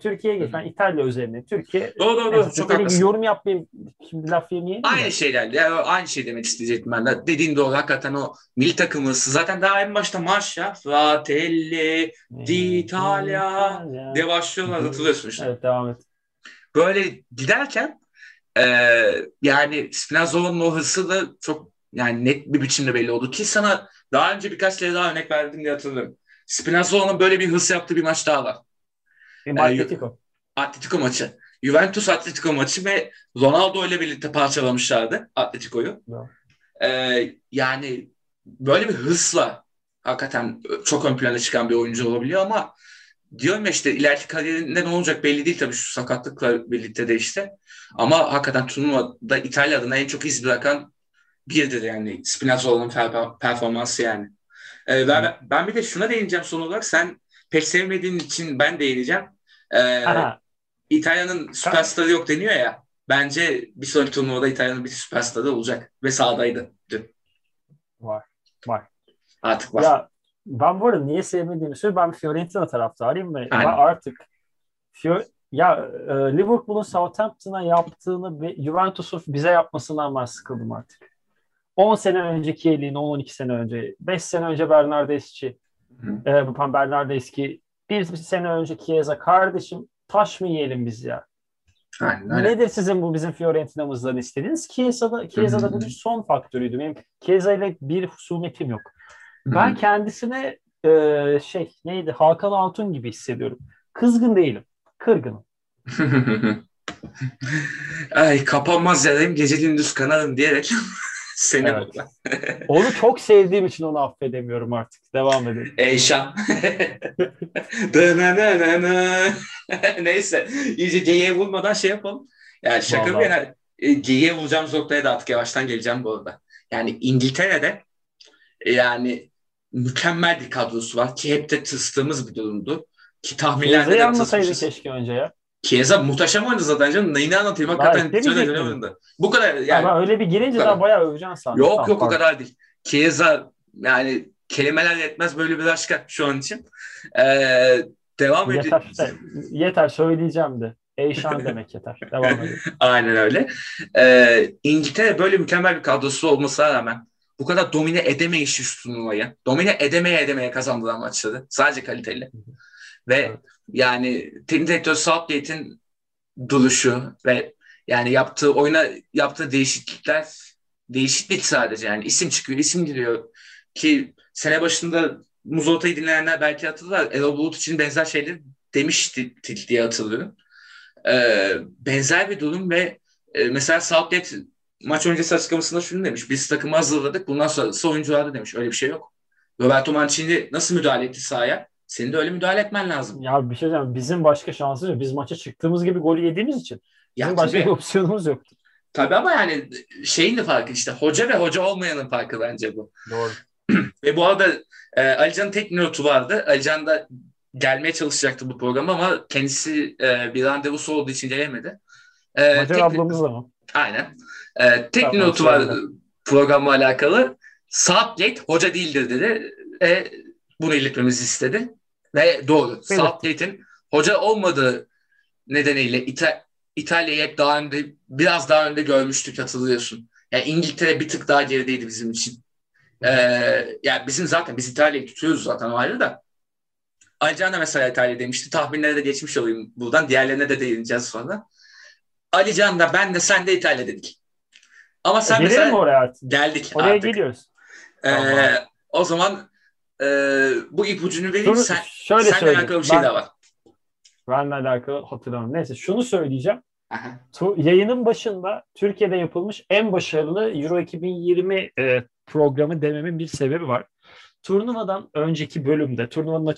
Ben İtalya özelinde. Türkiye. Doğru. Çok haklısın. Yorum yapmayayım. Şimdi laf yemeyeyim. Aynı şey demek isteyecektim ben de. Dediğin doğru. Hakikaten o milli takımız. Zaten daha en başta marş ya. Fratelli d'Italia diye başlıyorlar. Hatırlıyorsun işte. Evet devam et. Böyle giderken yani Spinazzola'nın o hırsı da çok yani net bir biçimde belli oldu ki sana daha önce birkaç kere daha örnek verdim diye hatırlıyorum. Spinazzola'nın böyle bir hırs yaptığı bir maç daha var. Atletico maçı. Juventus Atletico maçı ve Ronaldo ile birlikte parçalamışlardı Atletico'yu. Yani böyle bir hırsla hakikaten çok ön plana çıkan bir oyuncu olabiliyor ama diyorum ya işte ileriki kariyerinde ne olacak belli değil tabii şu sakatlıkla birlikte de işte. Ama hakikaten turnuvada İtalya adına en çok iz bırakan biridir yani Spinazzola'nın performansı yani. Ben bir de şuna değineceğim son olarak. Sen pek sevmediğin için ben değineceğim. İtalya'nın süperstarı yok deniyor ya. Bence bir sonraki turnuvada İtalya'nın bir süperstarı olacak. Ve sahadaydı dün. Var. Artık var. Ya, ben bu arada niye sevmediğimi söylüyorum. Ben Fiorentina taraftarıyım. Ve ben artık Liverpool'un Southampton'a yaptığını ve Juventus'un bize yapmasından ben sıkıldım artık. 10 sene önceki Chiellini, 12 sene önce, 5 sene önce Bernardeschi, Bernardeschi, 1 sene önce Chiesa kardeşim taş mı yiyelim biz ya? Aynen. Nedir sizin bu bizim Fiorentina'mızdan istediğiniz? Chiesa'da bu bir son faktörüydü. Benim Chiesa ile bir husumetim yok. Ben kendisine Hakan Altun gibi hissediyorum. Kızgın değilim, kırgınım. Ay kapanmaz dedim, gece gündüz kanarım diyerek seni evet. Burada. Onu çok sevdiğim için onu affedemiyorum artık. Devam edelim. Eyşan. Neyse. İyice geyiğe vurmadan şey yapalım. Yani şaka mı yani? Geyiğe vuracağımız noktaya da artık yavaştan geleceğim bu arada. Yani İngiltere'de yani mükemmel bir kadrosu var ki hep de tıstığımız bir durumdu. Ki tahminlerde de tıstmışız. Keşke önce ya. Keza muhteşem oynadı zaten canım. Neyini anlatayım? Hakikaten bu kadar yani. Ama öyle bir girince daha bayağı öveceksin sanki. Yok o kadar değil. Keza yani kelimeler yetmez böyle bir aşk şu an için. Devam edelim. Yeter söyleyeceğim de. Eyşan demek yeter. Devam edelim. Aynen öyle. İngiltere böyle mükemmel bir kadrosu olmasına rağmen bu kadar domine edemeyişi şu turnuvayı. Domine edemeye kazandılar maçları. Sadece kaliteli. Ve evet. Yani teknik direktör Southgate'in duruşu ve yani yaptığı oyuna yaptığı değişiklik sadece yani isim çıkıyor, isim giriyor ki sene başında Muzota'yı dinleyenler belki hatırlar. Erol Bulut için benzer şeyleri demişti diye hatırlıyorum. Benzer bir durum ve mesela Southgate maç öncesi açıklamasında şunu demiş. Biz takımı hazırladık. Bundan sonrası oyuncularda demiş. Öyle bir şey yok. Roberto Mancini nasıl müdahale etti sahaya? Senin de öyle müdahale etmen lazım. Ya bir şey diyeceğim. Bizim başka şansımız yok. Biz maça çıktığımız gibi golü yediğimiz için. Bizim başka bir opsiyonumuz yoktu. Tabii ama yani şeyin de farkı işte. Hoca ve hoca olmayanın farkı bence bu. Doğru. Ve bu arada Alican'ın tek notu vardı. Alican da gelmeye çalışacaktı bu programa ama kendisi bir randevusu olduğu için gelemedi. Macar ablamızla mı? Aynen. Tek notu vardı programla alakalı. Southgate hoca değildir dedi. Bunu iletmemizi istedi. Ve doğru. Evet. Southgate'in hoca olmadığı nedeniyle İtalya'yı hep biraz daha önde görmüştük hatırlıyorsun. Yani İngiltere bir tık daha gerideydi bizim için. Yani biz İtalya'yı tutuyoruz zaten o ayrı da. Alican da mesela İtalya demişti. Tahminlere de geçmiş olayım buradan. Diğerlerine de değineceğiz sonra. Alican da ben de sen de İtalya dedik. Ama sen mesela oraya artık. Geldik oraya artık. Oraya geliyoruz. O zaman bu ipucunu vereyim. Seninle alakalı bir şey daha var. Benimle alakalı hatırlamam. Neyse şunu söyleyeceğim. Yayının başında Türkiye'de yapılmış en başarılı Euro 2020 programı dememin bir sebebi var. Turnuvadan önceki bölümde, turnuvadan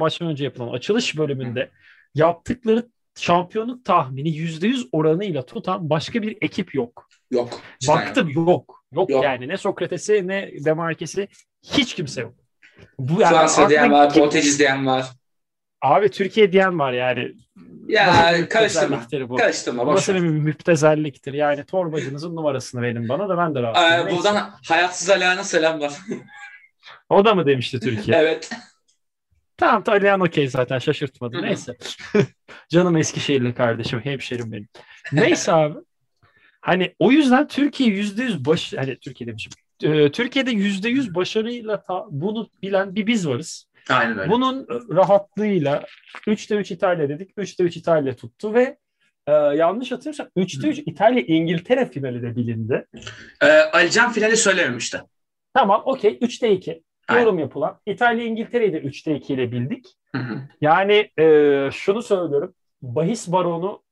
başlamadan önce yapılan açılış bölümünde yaptıkları şampiyonluk tahmini %100 oranıyla tutan başka bir ekip yok. Yok. Baktım yok. Yani ne Sokrates'i ne Demarkes'i hiç kimse yok. Bu yani Fransa diyen var, Portekiz diyen var. Abi Türkiye diyen var yani. Ya karıştırma. Burası bir müptezelliktir. Yani torbacınızın numarasını verin bana da ben de rahatsızım. Buradan hayatsız Alihan'a selam var. O da mı demişti Türkiye? Evet. Tamam Alihan okey zaten şaşırtmadı. Neyse. Canım Eskişehirli kardeşim. Hemşerim benim. Neyse abi. Hani o yüzden Türkiye %100 Türkiye'de %100 başarıyla bunu bilen bir biz varız. Aynen öyle. Bunun rahatlığıyla 3'te 3 İtalya dedik. 3'te 3 İtalya tuttu ve yanlış hatırlıyorsam 3'te 3 İtalya İngiltere finali de bilindi. Alican finali söylememişti. Tamam okey 3'te 2. Aynen. Yorum yapılan. İtalya İngiltere'yi de 3'te 2 ile bildik. Yani şunu söylüyorum. Bahis baronu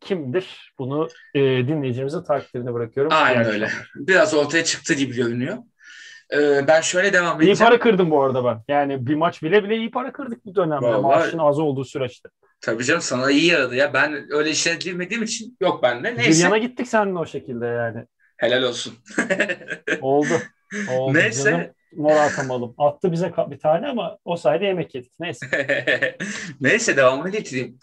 kimdir? Bunu dinleyicilerimize takdirine bırakıyorum. Aynen öyle. Biraz ortaya çıktı gibi görünüyor. Ben şöyle devam edeceğim. İyi para kırdım bu arada ben. Yani bir maç bile iyi para kırdık bu dönemde. Vallahi, maaşın az olduğu süreçte. Tabii canım sana iyi yaradı ya. Ben öyle işlere girmediğim için yok bende. Neyse. Dünyana gittik seninle o şekilde yani. Helal olsun. Oldu. Neyse. Canım. Moral kamalım. Attı bize bir tane ama o sayede yemek yedik. Neyse. Neyse devamını getireyim.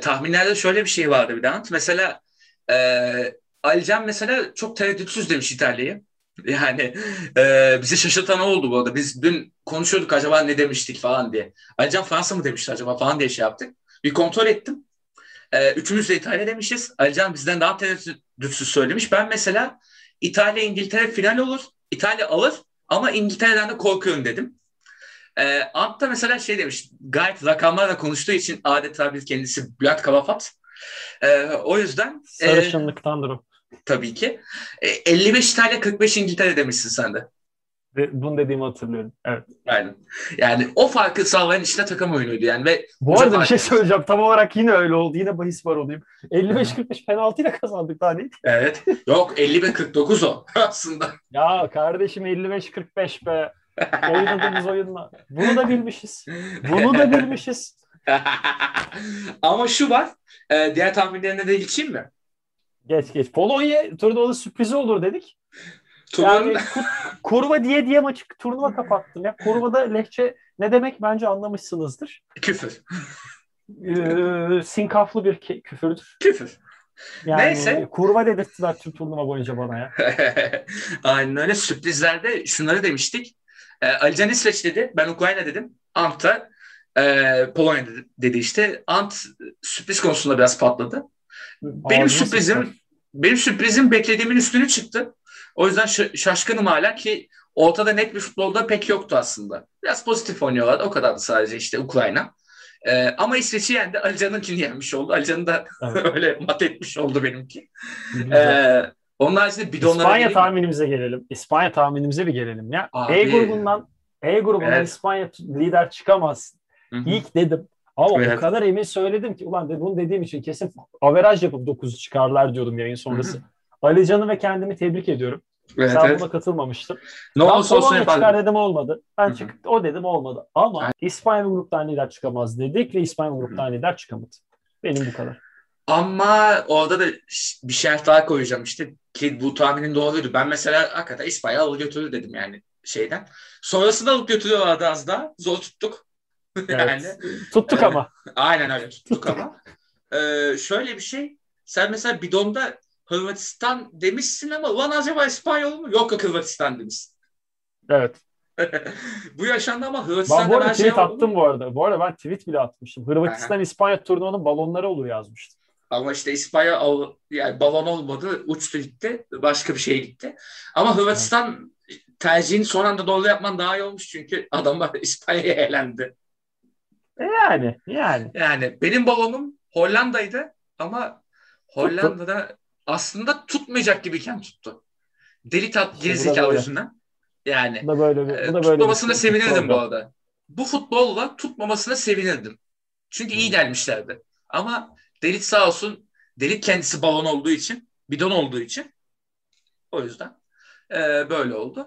Tahminlerde şöyle bir şey vardı bir daha. Mesela Alican mesela çok tereddütsüz demiş İtalya'yı. Yani bizi şaşırtan oldu bu arada. Biz dün konuşuyorduk acaba ne demiştik falan diye. Alican Fransa mı demişti acaba falan diye şey yaptık. Bir kontrol ettim. Üçümüz de İtalya demişiz. Alican bizden daha tereddütsüz söylemiş. Ben mesela İtalya İngiltere final olur. İtalya alır. Ama İngiltere'den de korkuyorum dedim. Ant da mesela şey demiş, gayet rakamlarla konuştuğu için adeta bir kendisi Bülent Kalafat. O yüzden... Sarışınlıktandır o. Tabii ki. 55 İtalya, 45 İngiltere demişsin sen de. Bunu dediğimi hatırlıyorum. Evet. Aynen. Yani o farkı sağlayan işte takım oyunuydu yani. Ve bu arada bir şey söyleyeceğim. Tam olarak yine öyle oldu. Yine bahis var olayım. 55-45 penaltıyla kazandık daha neydi? Evet. Yok 50-49 o aslında. Ya kardeşim 55-45 be. Oynadığımız oyunla. Bunu da bilmişiz. Bunu da bilmişiz. Ama şu var. Diğer tahminlerine de geçeyim mi? Geç. Polonya turnuvanın sürprizi olur dedik. Yani kurva diye maçı turnuva kapattım. Ya kurvada lehçe ne demek bence anlamışsınızdır. Küfür. Sinkaflı bir küfürdür. Küfür. Yani neyse. Kurva dedirttiler tüm turnuva boyunca bana ya. Aynen öyle. Sürprizlerde şunları demiştik. Alican İsveç dedi. Ben Ukrayna dedim. Ant'ta Polonya dedi işte. Ant sürpriz konusunda biraz patladı. Benim sürprizim beklediğimin üstüne çıktı. O yüzden şaşkınım hala ki ortada net bir futbolda pek yoktu aslında. Biraz pozitif oynuyorlar. O kadardı sadece işte Ukrayna. Ama İsveç'i yendi. Alican'ınkini yenmiş oldu. Alican'ı da evet. Öyle mat etmiş oldu benimki. Onun haricinde bidonlara İspanya tahminimize bir gelelim ya. Abi. E grubundan evet. İspanya lider çıkamaz. Hı-hı. İlk dedim. Ama evet. O kadar emin söyledim ki ulan dedi, bunu dediğim için kesin averaj yapıp 9'u çıkarlar diyordum yayın sonrası. Hı-hı. Ali Can'ı ve kendimi tebrik ediyorum. Evet, sen buna katılmamıştın. Ben Polonya çıkar dedim olmadı. Ben çıkıp o dedim olmadı. Ama aynen. İspanya gruptan lider çıkamaz dedik ve İspanya gruptan lider çıkamadı. Benim bu kadar. Ama orada da bir şart daha koyacağım işte ki bu tahminin doğruydu. Ben mesela hakikaten İspanya alıp götürür dedim yani şeyden. Sonrasında alıp götürüyorlardı az daha. Zor tuttuk. Yani, evet. Tuttuk ama. Aynen öyle tuttuk ama. Şöyle bir şey. Sen mesela bidonda Hırvatistan demişsin ama ulan acaba İspanyol mu? Yok Hırvatistan demişsin. Evet. Bu yaşandı ama Hırvatistan'da ben bu arada tweet attım bu arada. Bu arada ben tweet bile atmıştım. Hırvatistan-İspanya turnuvanın balonları olur yazmıştım. Ama işte İspanya yani balon olmadı. Uçtu gitti. Başka bir şey gitti. Ama Hırvatistan tercihini son anda doğru yapman daha iyi olmuş. Çünkü adamlar İspanya'ya eğlendi. Yani benim balonum Hollanda'ydı ama Hollanda'da aslında tutmayacak gibiyken tuttu. Deli tat gerizekalı yüzünden. Yani tutmamasına sevinirdim bu arada. Bu futbolla tutmamasına sevinirdim. Çünkü iyi gelmişlerdi. Ama Delit sağ olsun Delit kendisi balon olduğu için, bidon olduğu için o yüzden böyle oldu.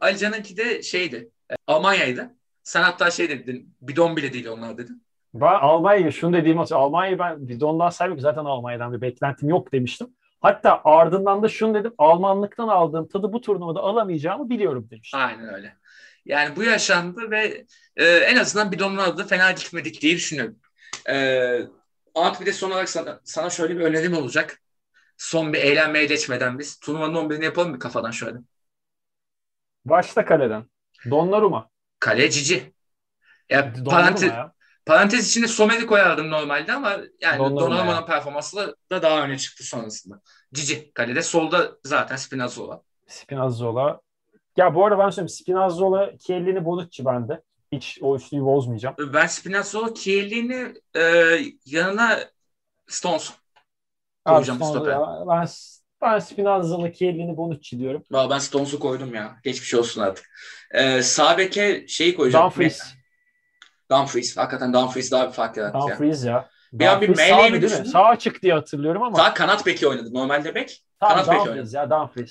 Alican'ınki de şeydi. Almanya'ydı. Sen hatta şey dedin. Bidon bile değil onlar dedin. Ben Almanya'yı şunu dediğim için Almanya'yı ben bidondan saymak zaten Almanya'dan bir beklentim yok demiştim. Hatta ardından da şunu dedim, Almanlıktan aldığım tadı bu turnuvada alamayacağımı biliyorum demiş. Aynen öyle. Yani bu yaşandı ve en azından bidonlarda da fena gitmedik diye düşünüyorum. Ant bir de son olarak sana şöyle bir önerim olacak. Son bir eğlenmeye geçmeden biz turnuvanın 11'ini yapalım mı kafadan şöyle? Başta kaleden. Donnarumma. Kale Cici. Ya, parantez içinde Sommer'i koyardım normalde ama yani Donnarumma'nın yani. Performansı da daha öne çıktı sonrasında. Cici kalede. Solda zaten Spinazzola. Ya bu arada ben söyleyeyim. Spinazzola, Chiellini, Bonucci bende. Hiç o üçlüyü bozmayacağım. Ben Spinazzola, Chiellini yanına Stones koyacağım. Ben Spinazzola, Chiellini, Bonucci diyorum. Ben Stones'u koydum ya. Geçmiş olsun artık. Sağ beke şeyi koyacağım. Dumfries. Hakikaten Dumfries daha bir fark yarattı. Dumfries ya. Bir meleğe mi düşündün? Sağa çık diye hatırlıyorum ama. Sağ kanat beki oynadı. Normalde bek. Kanat beki oynadı. Ya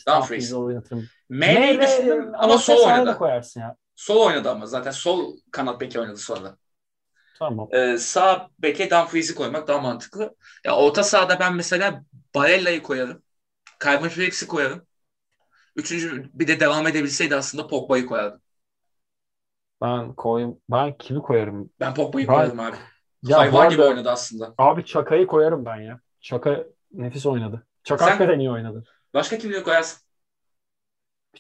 Dumfries oynatırım. Meleği düşündüm ama sol oynadı. Koyarsın ya. Sol oynadı ama zaten sol kanat beki oynadı sonra. Tamam. Sağ beke Dumfries'i koymak daha mantıklı. Ya orta sahada ben mesela Barella'yı koyarım. Calvin Phillips'i koyarım. Üçüncü bir de devam edebilseydi aslında Pogba'yı koyardım. Ben kimi koyarım? Ben Pogba'yı koyarım abi. Hayvan gibi oynadı aslında. Abi Çaka'yı koyarım ben ya. Çaka nefis oynadı. Çaka hakikaten iyi oynadı. Başka kimleri koyarsın?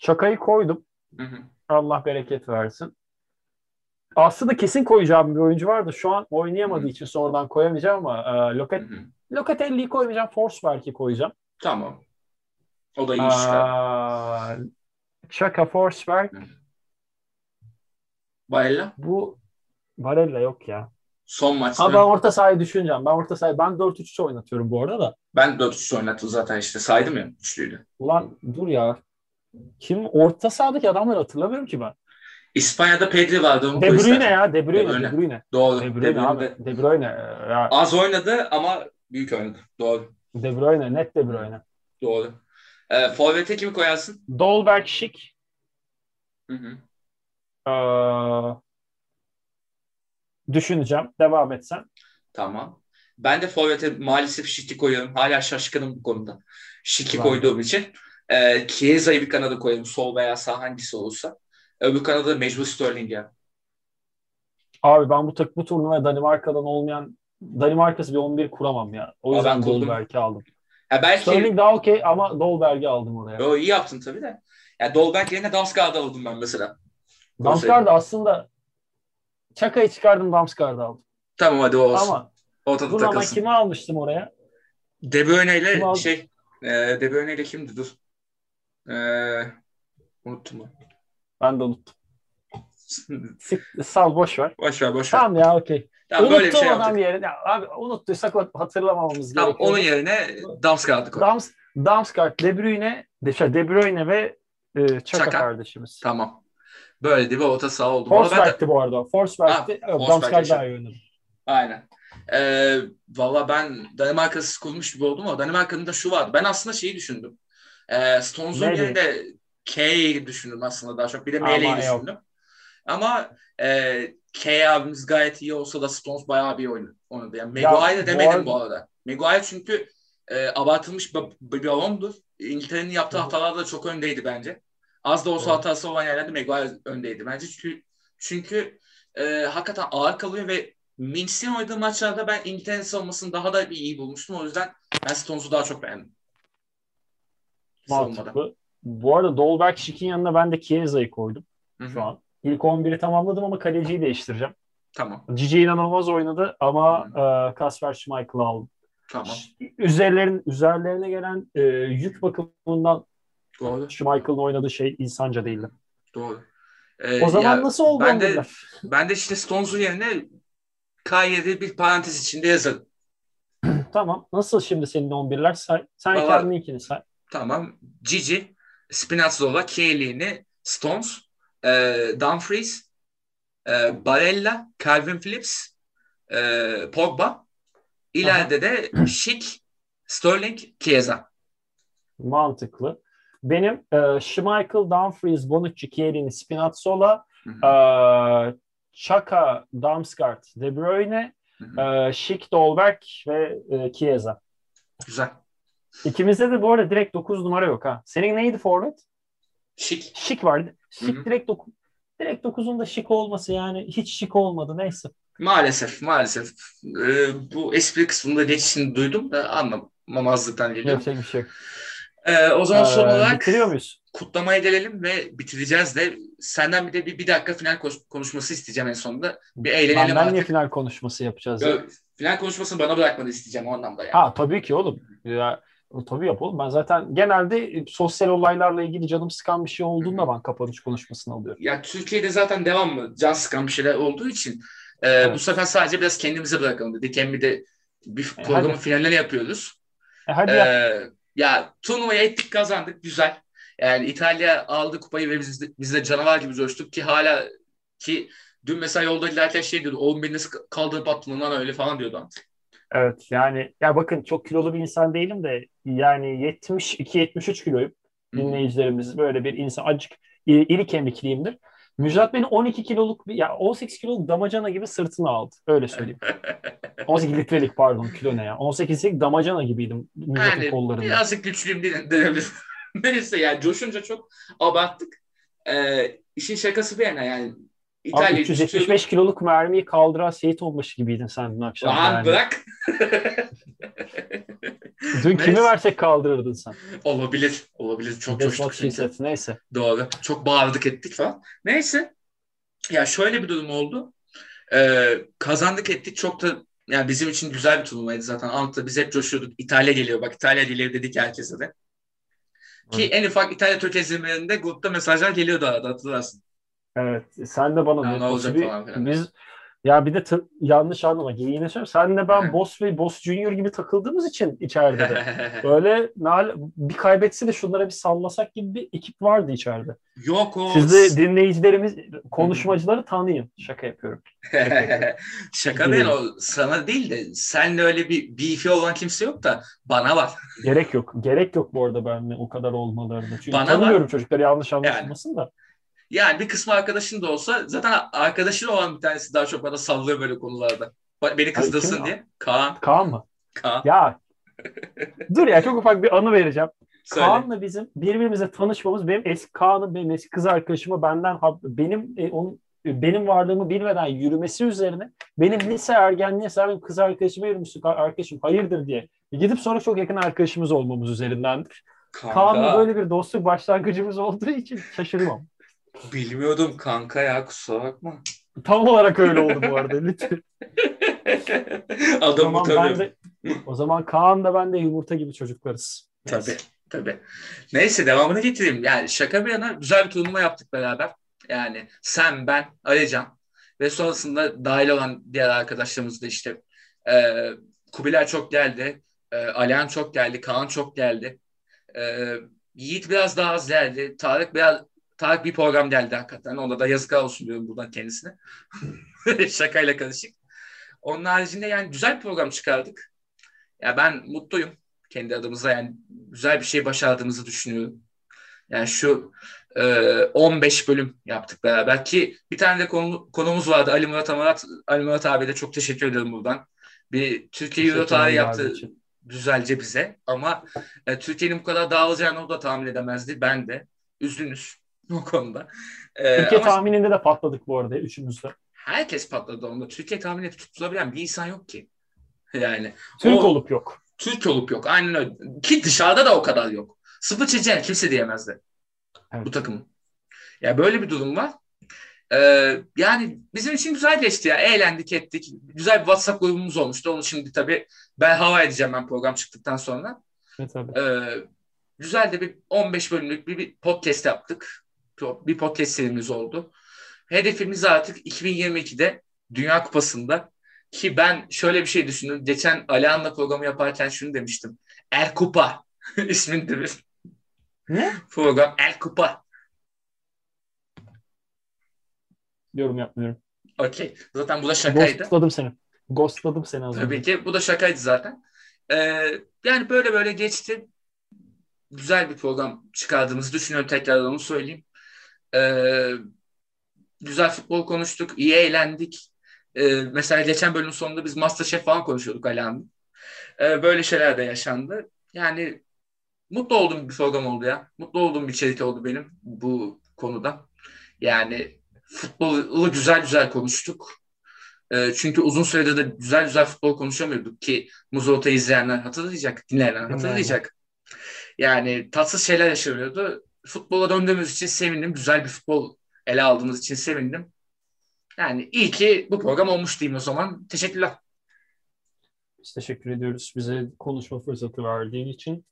Çaka'yı koydum. Hı-hı. Allah bereket versin. Aslında kesin koyacağım bir oyuncu vardı. Şu an oynayamadığı Hı-hı. için sonradan koyamayacağım ama Locatelli'yi koymayacağım. Forsberg'i koyacağım. Tamam. O da iyi işler. Çaka, Forsberg. Hı-hı. Barella? Bu Barella yok ya. Son maçta. Ben orta sahayı düşüneceğim. Ben 4-3-3 oynatıyorum bu arada da. Ben 4-3-3 oynattım zaten işte saydım ya üçlüydü. Ulan dur ya. Kim? Orta sahadaki adamları hatırlamıyorum ki ben. İspanya'da Pedri vardı. De Bruyne ya. De Bruyne. Doğru. De Bruyne. Ya. Az oynadı ama büyük oynadı. Doğru. De Bruyne. Net De Bruyne. Doğru. Forvet'e kimi koyarsın? Dolberg, Şik. Düşüneceğim. Devam etsen. Tamam. Ben de forvete maalesef Şik'i koyuyorum. Hala şaşkınım bu konuda. Şik'i koyduğum için. Chiesa'yı bir kanada koyarım. Sol veya sağ hangisi olursa. Öbür kanada mecbur Sterling ya. Abi ben bu turnuvaya Danimarka'dan olmayan Danimarka'sı bir 11 kuramam ya. O yüzden Dolberg'i aldım. Ya belki... Sterling daha okey ama Dolberg'i aldım oraya. Yo, iyi yaptın tabii de. Ya Dolberg yerine Damsgaard'ı aldım ben mesela. Damsgaard'ı aslında Çaka'yı çıkardım, Damsgaard'ı aldım. Tamam hadi o olsun. Ama ortada dur takılsın. Ama kimi almıştım oraya? De Bruyne'yle şey De Bruyne'yle kimdi dur. Unuttum ben. Ben de unuttum. Sal boş ver. Tamam ya okey. Tamam, unuttum şey adam yerine. Ya, abi unuttuysak hatırlamamamız gerekiyor. Tamam onun yerine Damsgaard'ı koy. Damsgaard, De Bruyne, De Bruyne ve Çaka kardeşimiz. Tamam. Böyle bir orta saha oldu. Forsberg'ti bu arada. Forsberg'ti. Damsgaard daha iyi oynadı. Aynen. Valla ben Danimarka'sız kurmuş gibi oldum ama Danimarka'nın da şu vardı. Ben aslında şeyi düşündüm. Stones'un yerine K'yi düşündüm aslında daha çok. Bir de Mele'yi düşündüm. Yok. Ama K abimiz gayet iyi olsa da Stones bayağı bir oynadı. Yani Maguire demedim bu arada. Maguire çünkü abartılmış bir balondur. İngiltere'nin yaptığı hatalar da çok öndeydi bence. Az da olsa hatası olan yerlerde Maguire öndeydi bence. Çünkü hakikaten ağır kalıyor ve Minx'in oynadığı maçlarda ben İngiltere'nin savunmasını daha da iyi bulmuştum. O yüzden ben Stones'u daha çok beğendim. Mantıklı. Bu arada Dolberg Şik'in yanına ben de Chiesa'yı koydum. Hı-hı. Şu an. İlk 11'i tamamladım ama kaleciyi değiştireceğim. Tamam. Cici inanılmaz oynadı ama Kasper Schmeichel'ı aldım. Tamam. Üzerlerine gelen yük bakımından Schmeichel'ın oynadığı şey insanca değildi. Doğru. O zaman ya, nasıl oldu? Ben de işte Stones'un yerine K7'i bir parantez içinde yazın. Tamam. Nasıl şimdi senin 11'ler? Sen kendini ikini say. Tamam. Gigi, Spinazzola, Chiellini, Stones, Dumfries, Barella, Calvin Phillips, Pogba. İleride de Şik, Sterling, Chiesa. Mantıklı. Benim Schmeichel, Dumfries, Bonucci, Chiellini, Spinazzola, Chaka, Damsgaard, De Bruyne, Şik, Dolberg ve Chiesa. Güzel. İkimizde de bu arada direkt 9 numara yok ha. Senin neydi forvet? Şik. Şik vardı. Şik direkt 9'un da Şik olması yani hiç Şik olmadı neyse. Maalesef. Bu espri kısmında geçişini duydum da anlamamazlıktan geliyor. Yapacak bir şey yok. O zaman son olarak kutlamaya gelelim ve bitireceğiz de senden bir de bir dakika final konuşması isteyeceğim en sonunda. Bir eğlenelim artık. Benden niye final konuşması yapacağız? Ya. Final konuşmasını bana bırakmanı isteyeceğim o anlamda yani. Ha tabii ki oğlum. Ya, tabii yap oğlum. Ben zaten genelde sosyal olaylarla ilgili canım sıkan bir şey olduğunda ben kapanış konuşmasını alıyorum. Ya Türkiye'de zaten devamlı can sıkan bir şeyler olduğu için evet. Bu sefer sadece biraz kendimize bırakalım dedik. Hem bir de bir programın finalini yapıyoruz. Hadi yap. Ya turnuvaya ettik kazandık güzel. Yani İtalya aldı kupayı ve biz de canavar gibi coştuk ki hala ki dün mesela yolda ilerlerken şey diyordu 10 bin nasıl kaldırıp attın lan öyle falan diyordu artık. Evet yani ya bakın çok kilolu bir insan değilim de yani 72-73 kiloyum dinleyicilerimiz böyle bir insan acık iri kemikliyimdir. Müjdat beni 12 kiloluk ya 18 kiloluk damacana gibi sırtına aldı. Öyle söyleyeyim. 18 litrelik pardon kilo ne ya. 18'lik damacana gibiydim Müjdat'ın yani, kollarında. Yani birazcık güçlüyüm denebilirim. Neyse yani coşunca çok abarttık. İşin şakası bir yana yani. İtalya abi 375 kiloluk mermiyi kaldıran Seyit Onbaşı gibiydin sen dün akşam. Lan yani. Bırak. Dün neyse. Kimi versek kaldırırdın sen. Olabilir. Çok coştuk çünkü. Neyse. Doğru. Çok bağırdık ettik falan. Neyse. Ya şöyle bir durum oldu. Kazandık ettik. Çok da yani bizim için güzel bir turnuvaydı zaten. Anlıkta biz hep coşuyorduk. İtalya geliyor. Bak İtalya geliyor dedik herkese de. Ki en ufak İtalya tökezlemelerinde grupta mesajlar geliyordu arada hatırlarsın. Evet. Sen de bana yani ne olacak gibi, falan. Biz Ya bir de yanlış anlama. Yine söylüyorum. Senle ben Boss ve Boss Junior gibi takıldığımız için içeride de. Böyle bir kaybetse de şunlara bir sallasak gibi bir ekip vardı içeride. Yok o. Siz de dinleyicilerimiz, konuşmacıları tanıyın. Şaka yapıyorum. Şaka değil o. Sana değil de senle öyle bir beef'i olan kimse yok da bana var. Gerek yok. Gerek yok bu arada benimle o kadar olmalarına. Çünkü bana tanıyorum çocukları, yanlış anlaşılmasın yani. Da. Yani bir kısmı arkadaşın da olsa zaten arkadaşın olan bir tanesi daha çok bana sallıyor böyle konularda. Beni kızdırsın yani diye. Kaan. Kaan mı? Kaan. Ya. Dur ya, çok ufak bir anı vereceğim. Söyle. Kaan'la bizim birbirimize tanışmamız, benim eski kız arkadaşıma benim varlığımı bilmeden yürümesi üzerine, benim lise ergenliğe sahip kız arkadaşıma yürümüştük, arkadaşım hayırdır diye. Gidip sonra çok yakın arkadaşımız olmamız üzerindendir. Kaan'la böyle bir dostluk başlangıcımız olduğu için şaşırmam. Bilmiyordum kanka ya, kusura bakma. Tam olarak öyle oldu bu arada. Lütfen. Adamı tabii. O zaman Kaan da ben de yumurta gibi çocuklarız. Neyse. Tabii. Neyse, devamını getireyim. Yani şaka bir yana güzel bir turnuva yaptık beraber. Yani sen, ben, Alican ve sonrasında dahil olan diğer arkadaşlarımız da işte Kubilay çok geldi. Alihan çok geldi. Kaan çok geldi. Yiğit biraz daha az geldi. Tarık bir program geldi hakikaten. Ona da yazıklar olsun diyorum buradan kendisine. Şakayla karışık. Onun haricinde yani güzel bir program çıkardık. Ya ben mutluyum kendi adımıza, yani güzel bir şey başardığımızı düşünüyorum. Yani şu 15 bölüm yaptık beraber ki bir tane de konumuz vardı. Ali Murat abiye de çok teşekkür ederim buradan. Bir Türkiye Euro tarihi yaptı güzelce bize ama Türkiye'nin bu kadar dağılacağını o da tahmin edemezdi. Ben de. Üzgünüz o konuda. Türkiye tahmininde de patladık bu arada üçümüzde. Herkes patladı onda. Türkiye tahmininde tutulabilen bir insan yok ki. Yani Türk olup yok. Aynen öyle. Ki dışarıda da o kadar yok. Sıfır çeceğin kimse diyemezdi. Evet. Bu takım. Ya böyle bir durum var. Yani bizim için güzel geçti ya. Eğlendik ettik. Güzel bir WhatsApp grubumuz olmuştu. Onu şimdi tabii ben hava edeceğim ben program çıktıktan sonra. Evet tabii. Güzel de bir 15 bölümlük bir podcast yaptık. Bir podcast serimiz oldu. Hedefimiz artık 2022'de Dünya Kupası'nda. Ki ben şöyle bir şey düşündüm. Geçen Alihan'la programı yaparken şunu demiştim. El Kupa isminde bir program. El Kupa. Yorum yapmıyorum. Okey. Zaten bu da şakaydı. Ghostladım seni az önce. Tabii ki. Bu da şakaydı zaten. Yani böyle geçti. Güzel bir program çıkardığımızı düşünüyorum. Tekrar onu söyleyeyim. Güzel futbol konuştuk. İyi eğlendik. Mesela geçen bölümün sonunda biz MasterChef falan konuşuyorduk Alihan'la. Böyle şeyler de yaşandı. Yani mutlu olduğum bir program oldu ya. Mutlu olduğum bir içerik oldu benim bu konuda. Yani futbolu güzel konuştuk. Çünkü uzun süredir de güzel futbol konuşamıyorduk ki Muzolot'u izleyenler hatırlayacak. Dinleyenler hatırlayacak. Yani tatsız şeyler yaşanıyordu. Futbola döndüğümüz için sevindim. Güzel bir futbol ele aldığımız için sevindim. Yani iyi ki bu program olmuş diyeyim o zaman. Teşekkürler. Biz teşekkür ediyoruz bize konuşma fırsatı verdiğin için.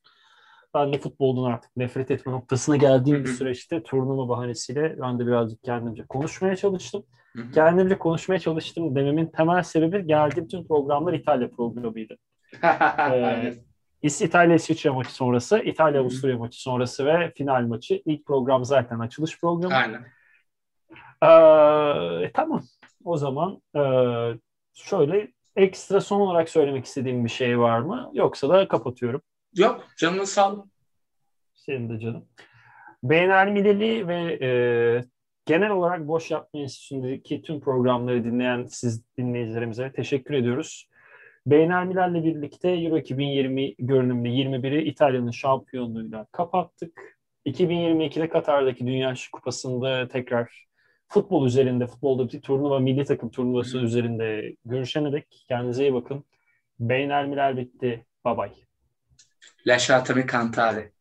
Ben de futboldan artık nefret etme noktasına geldiğim bir süreçte turnuva bahanesiyle ben de birazcık kendimce konuşmaya çalıştım. Kendimce konuşmaya çalıştım dememin temel sebebi geldiğim tüm programlar İtalya programıydı. İtalya-İsviçre maçı sonrası, İtalya-Avusturya maçı sonrası ve final maçı. İlk program zaten açılış programı. Aynen. Tamam. O zaman şöyle ekstra son olarak söylemek istediğim bir şey var mı? Yoksa da kapatıyorum. Yok. Canını sağ ol. Senin de canım. BNR Mileli ve genel olarak Boş Yapma Enstitüsü'ndeki tüm programları dinleyen siz dinleyicilerimize teşekkür ediyoruz. Beynel Miler'le birlikte Euro 2020 görünümlü 21'i İtalya'nın şampiyonluğuyla kapattık. 2022'de Katar'daki Dünya Kupası'nda tekrar futbolda bir turnuva, milli takım turnuvası üzerinde görüşene dek kendinize iyi bakın. Beynel Miler bitti. Bye bye. Lasciatemi cantare.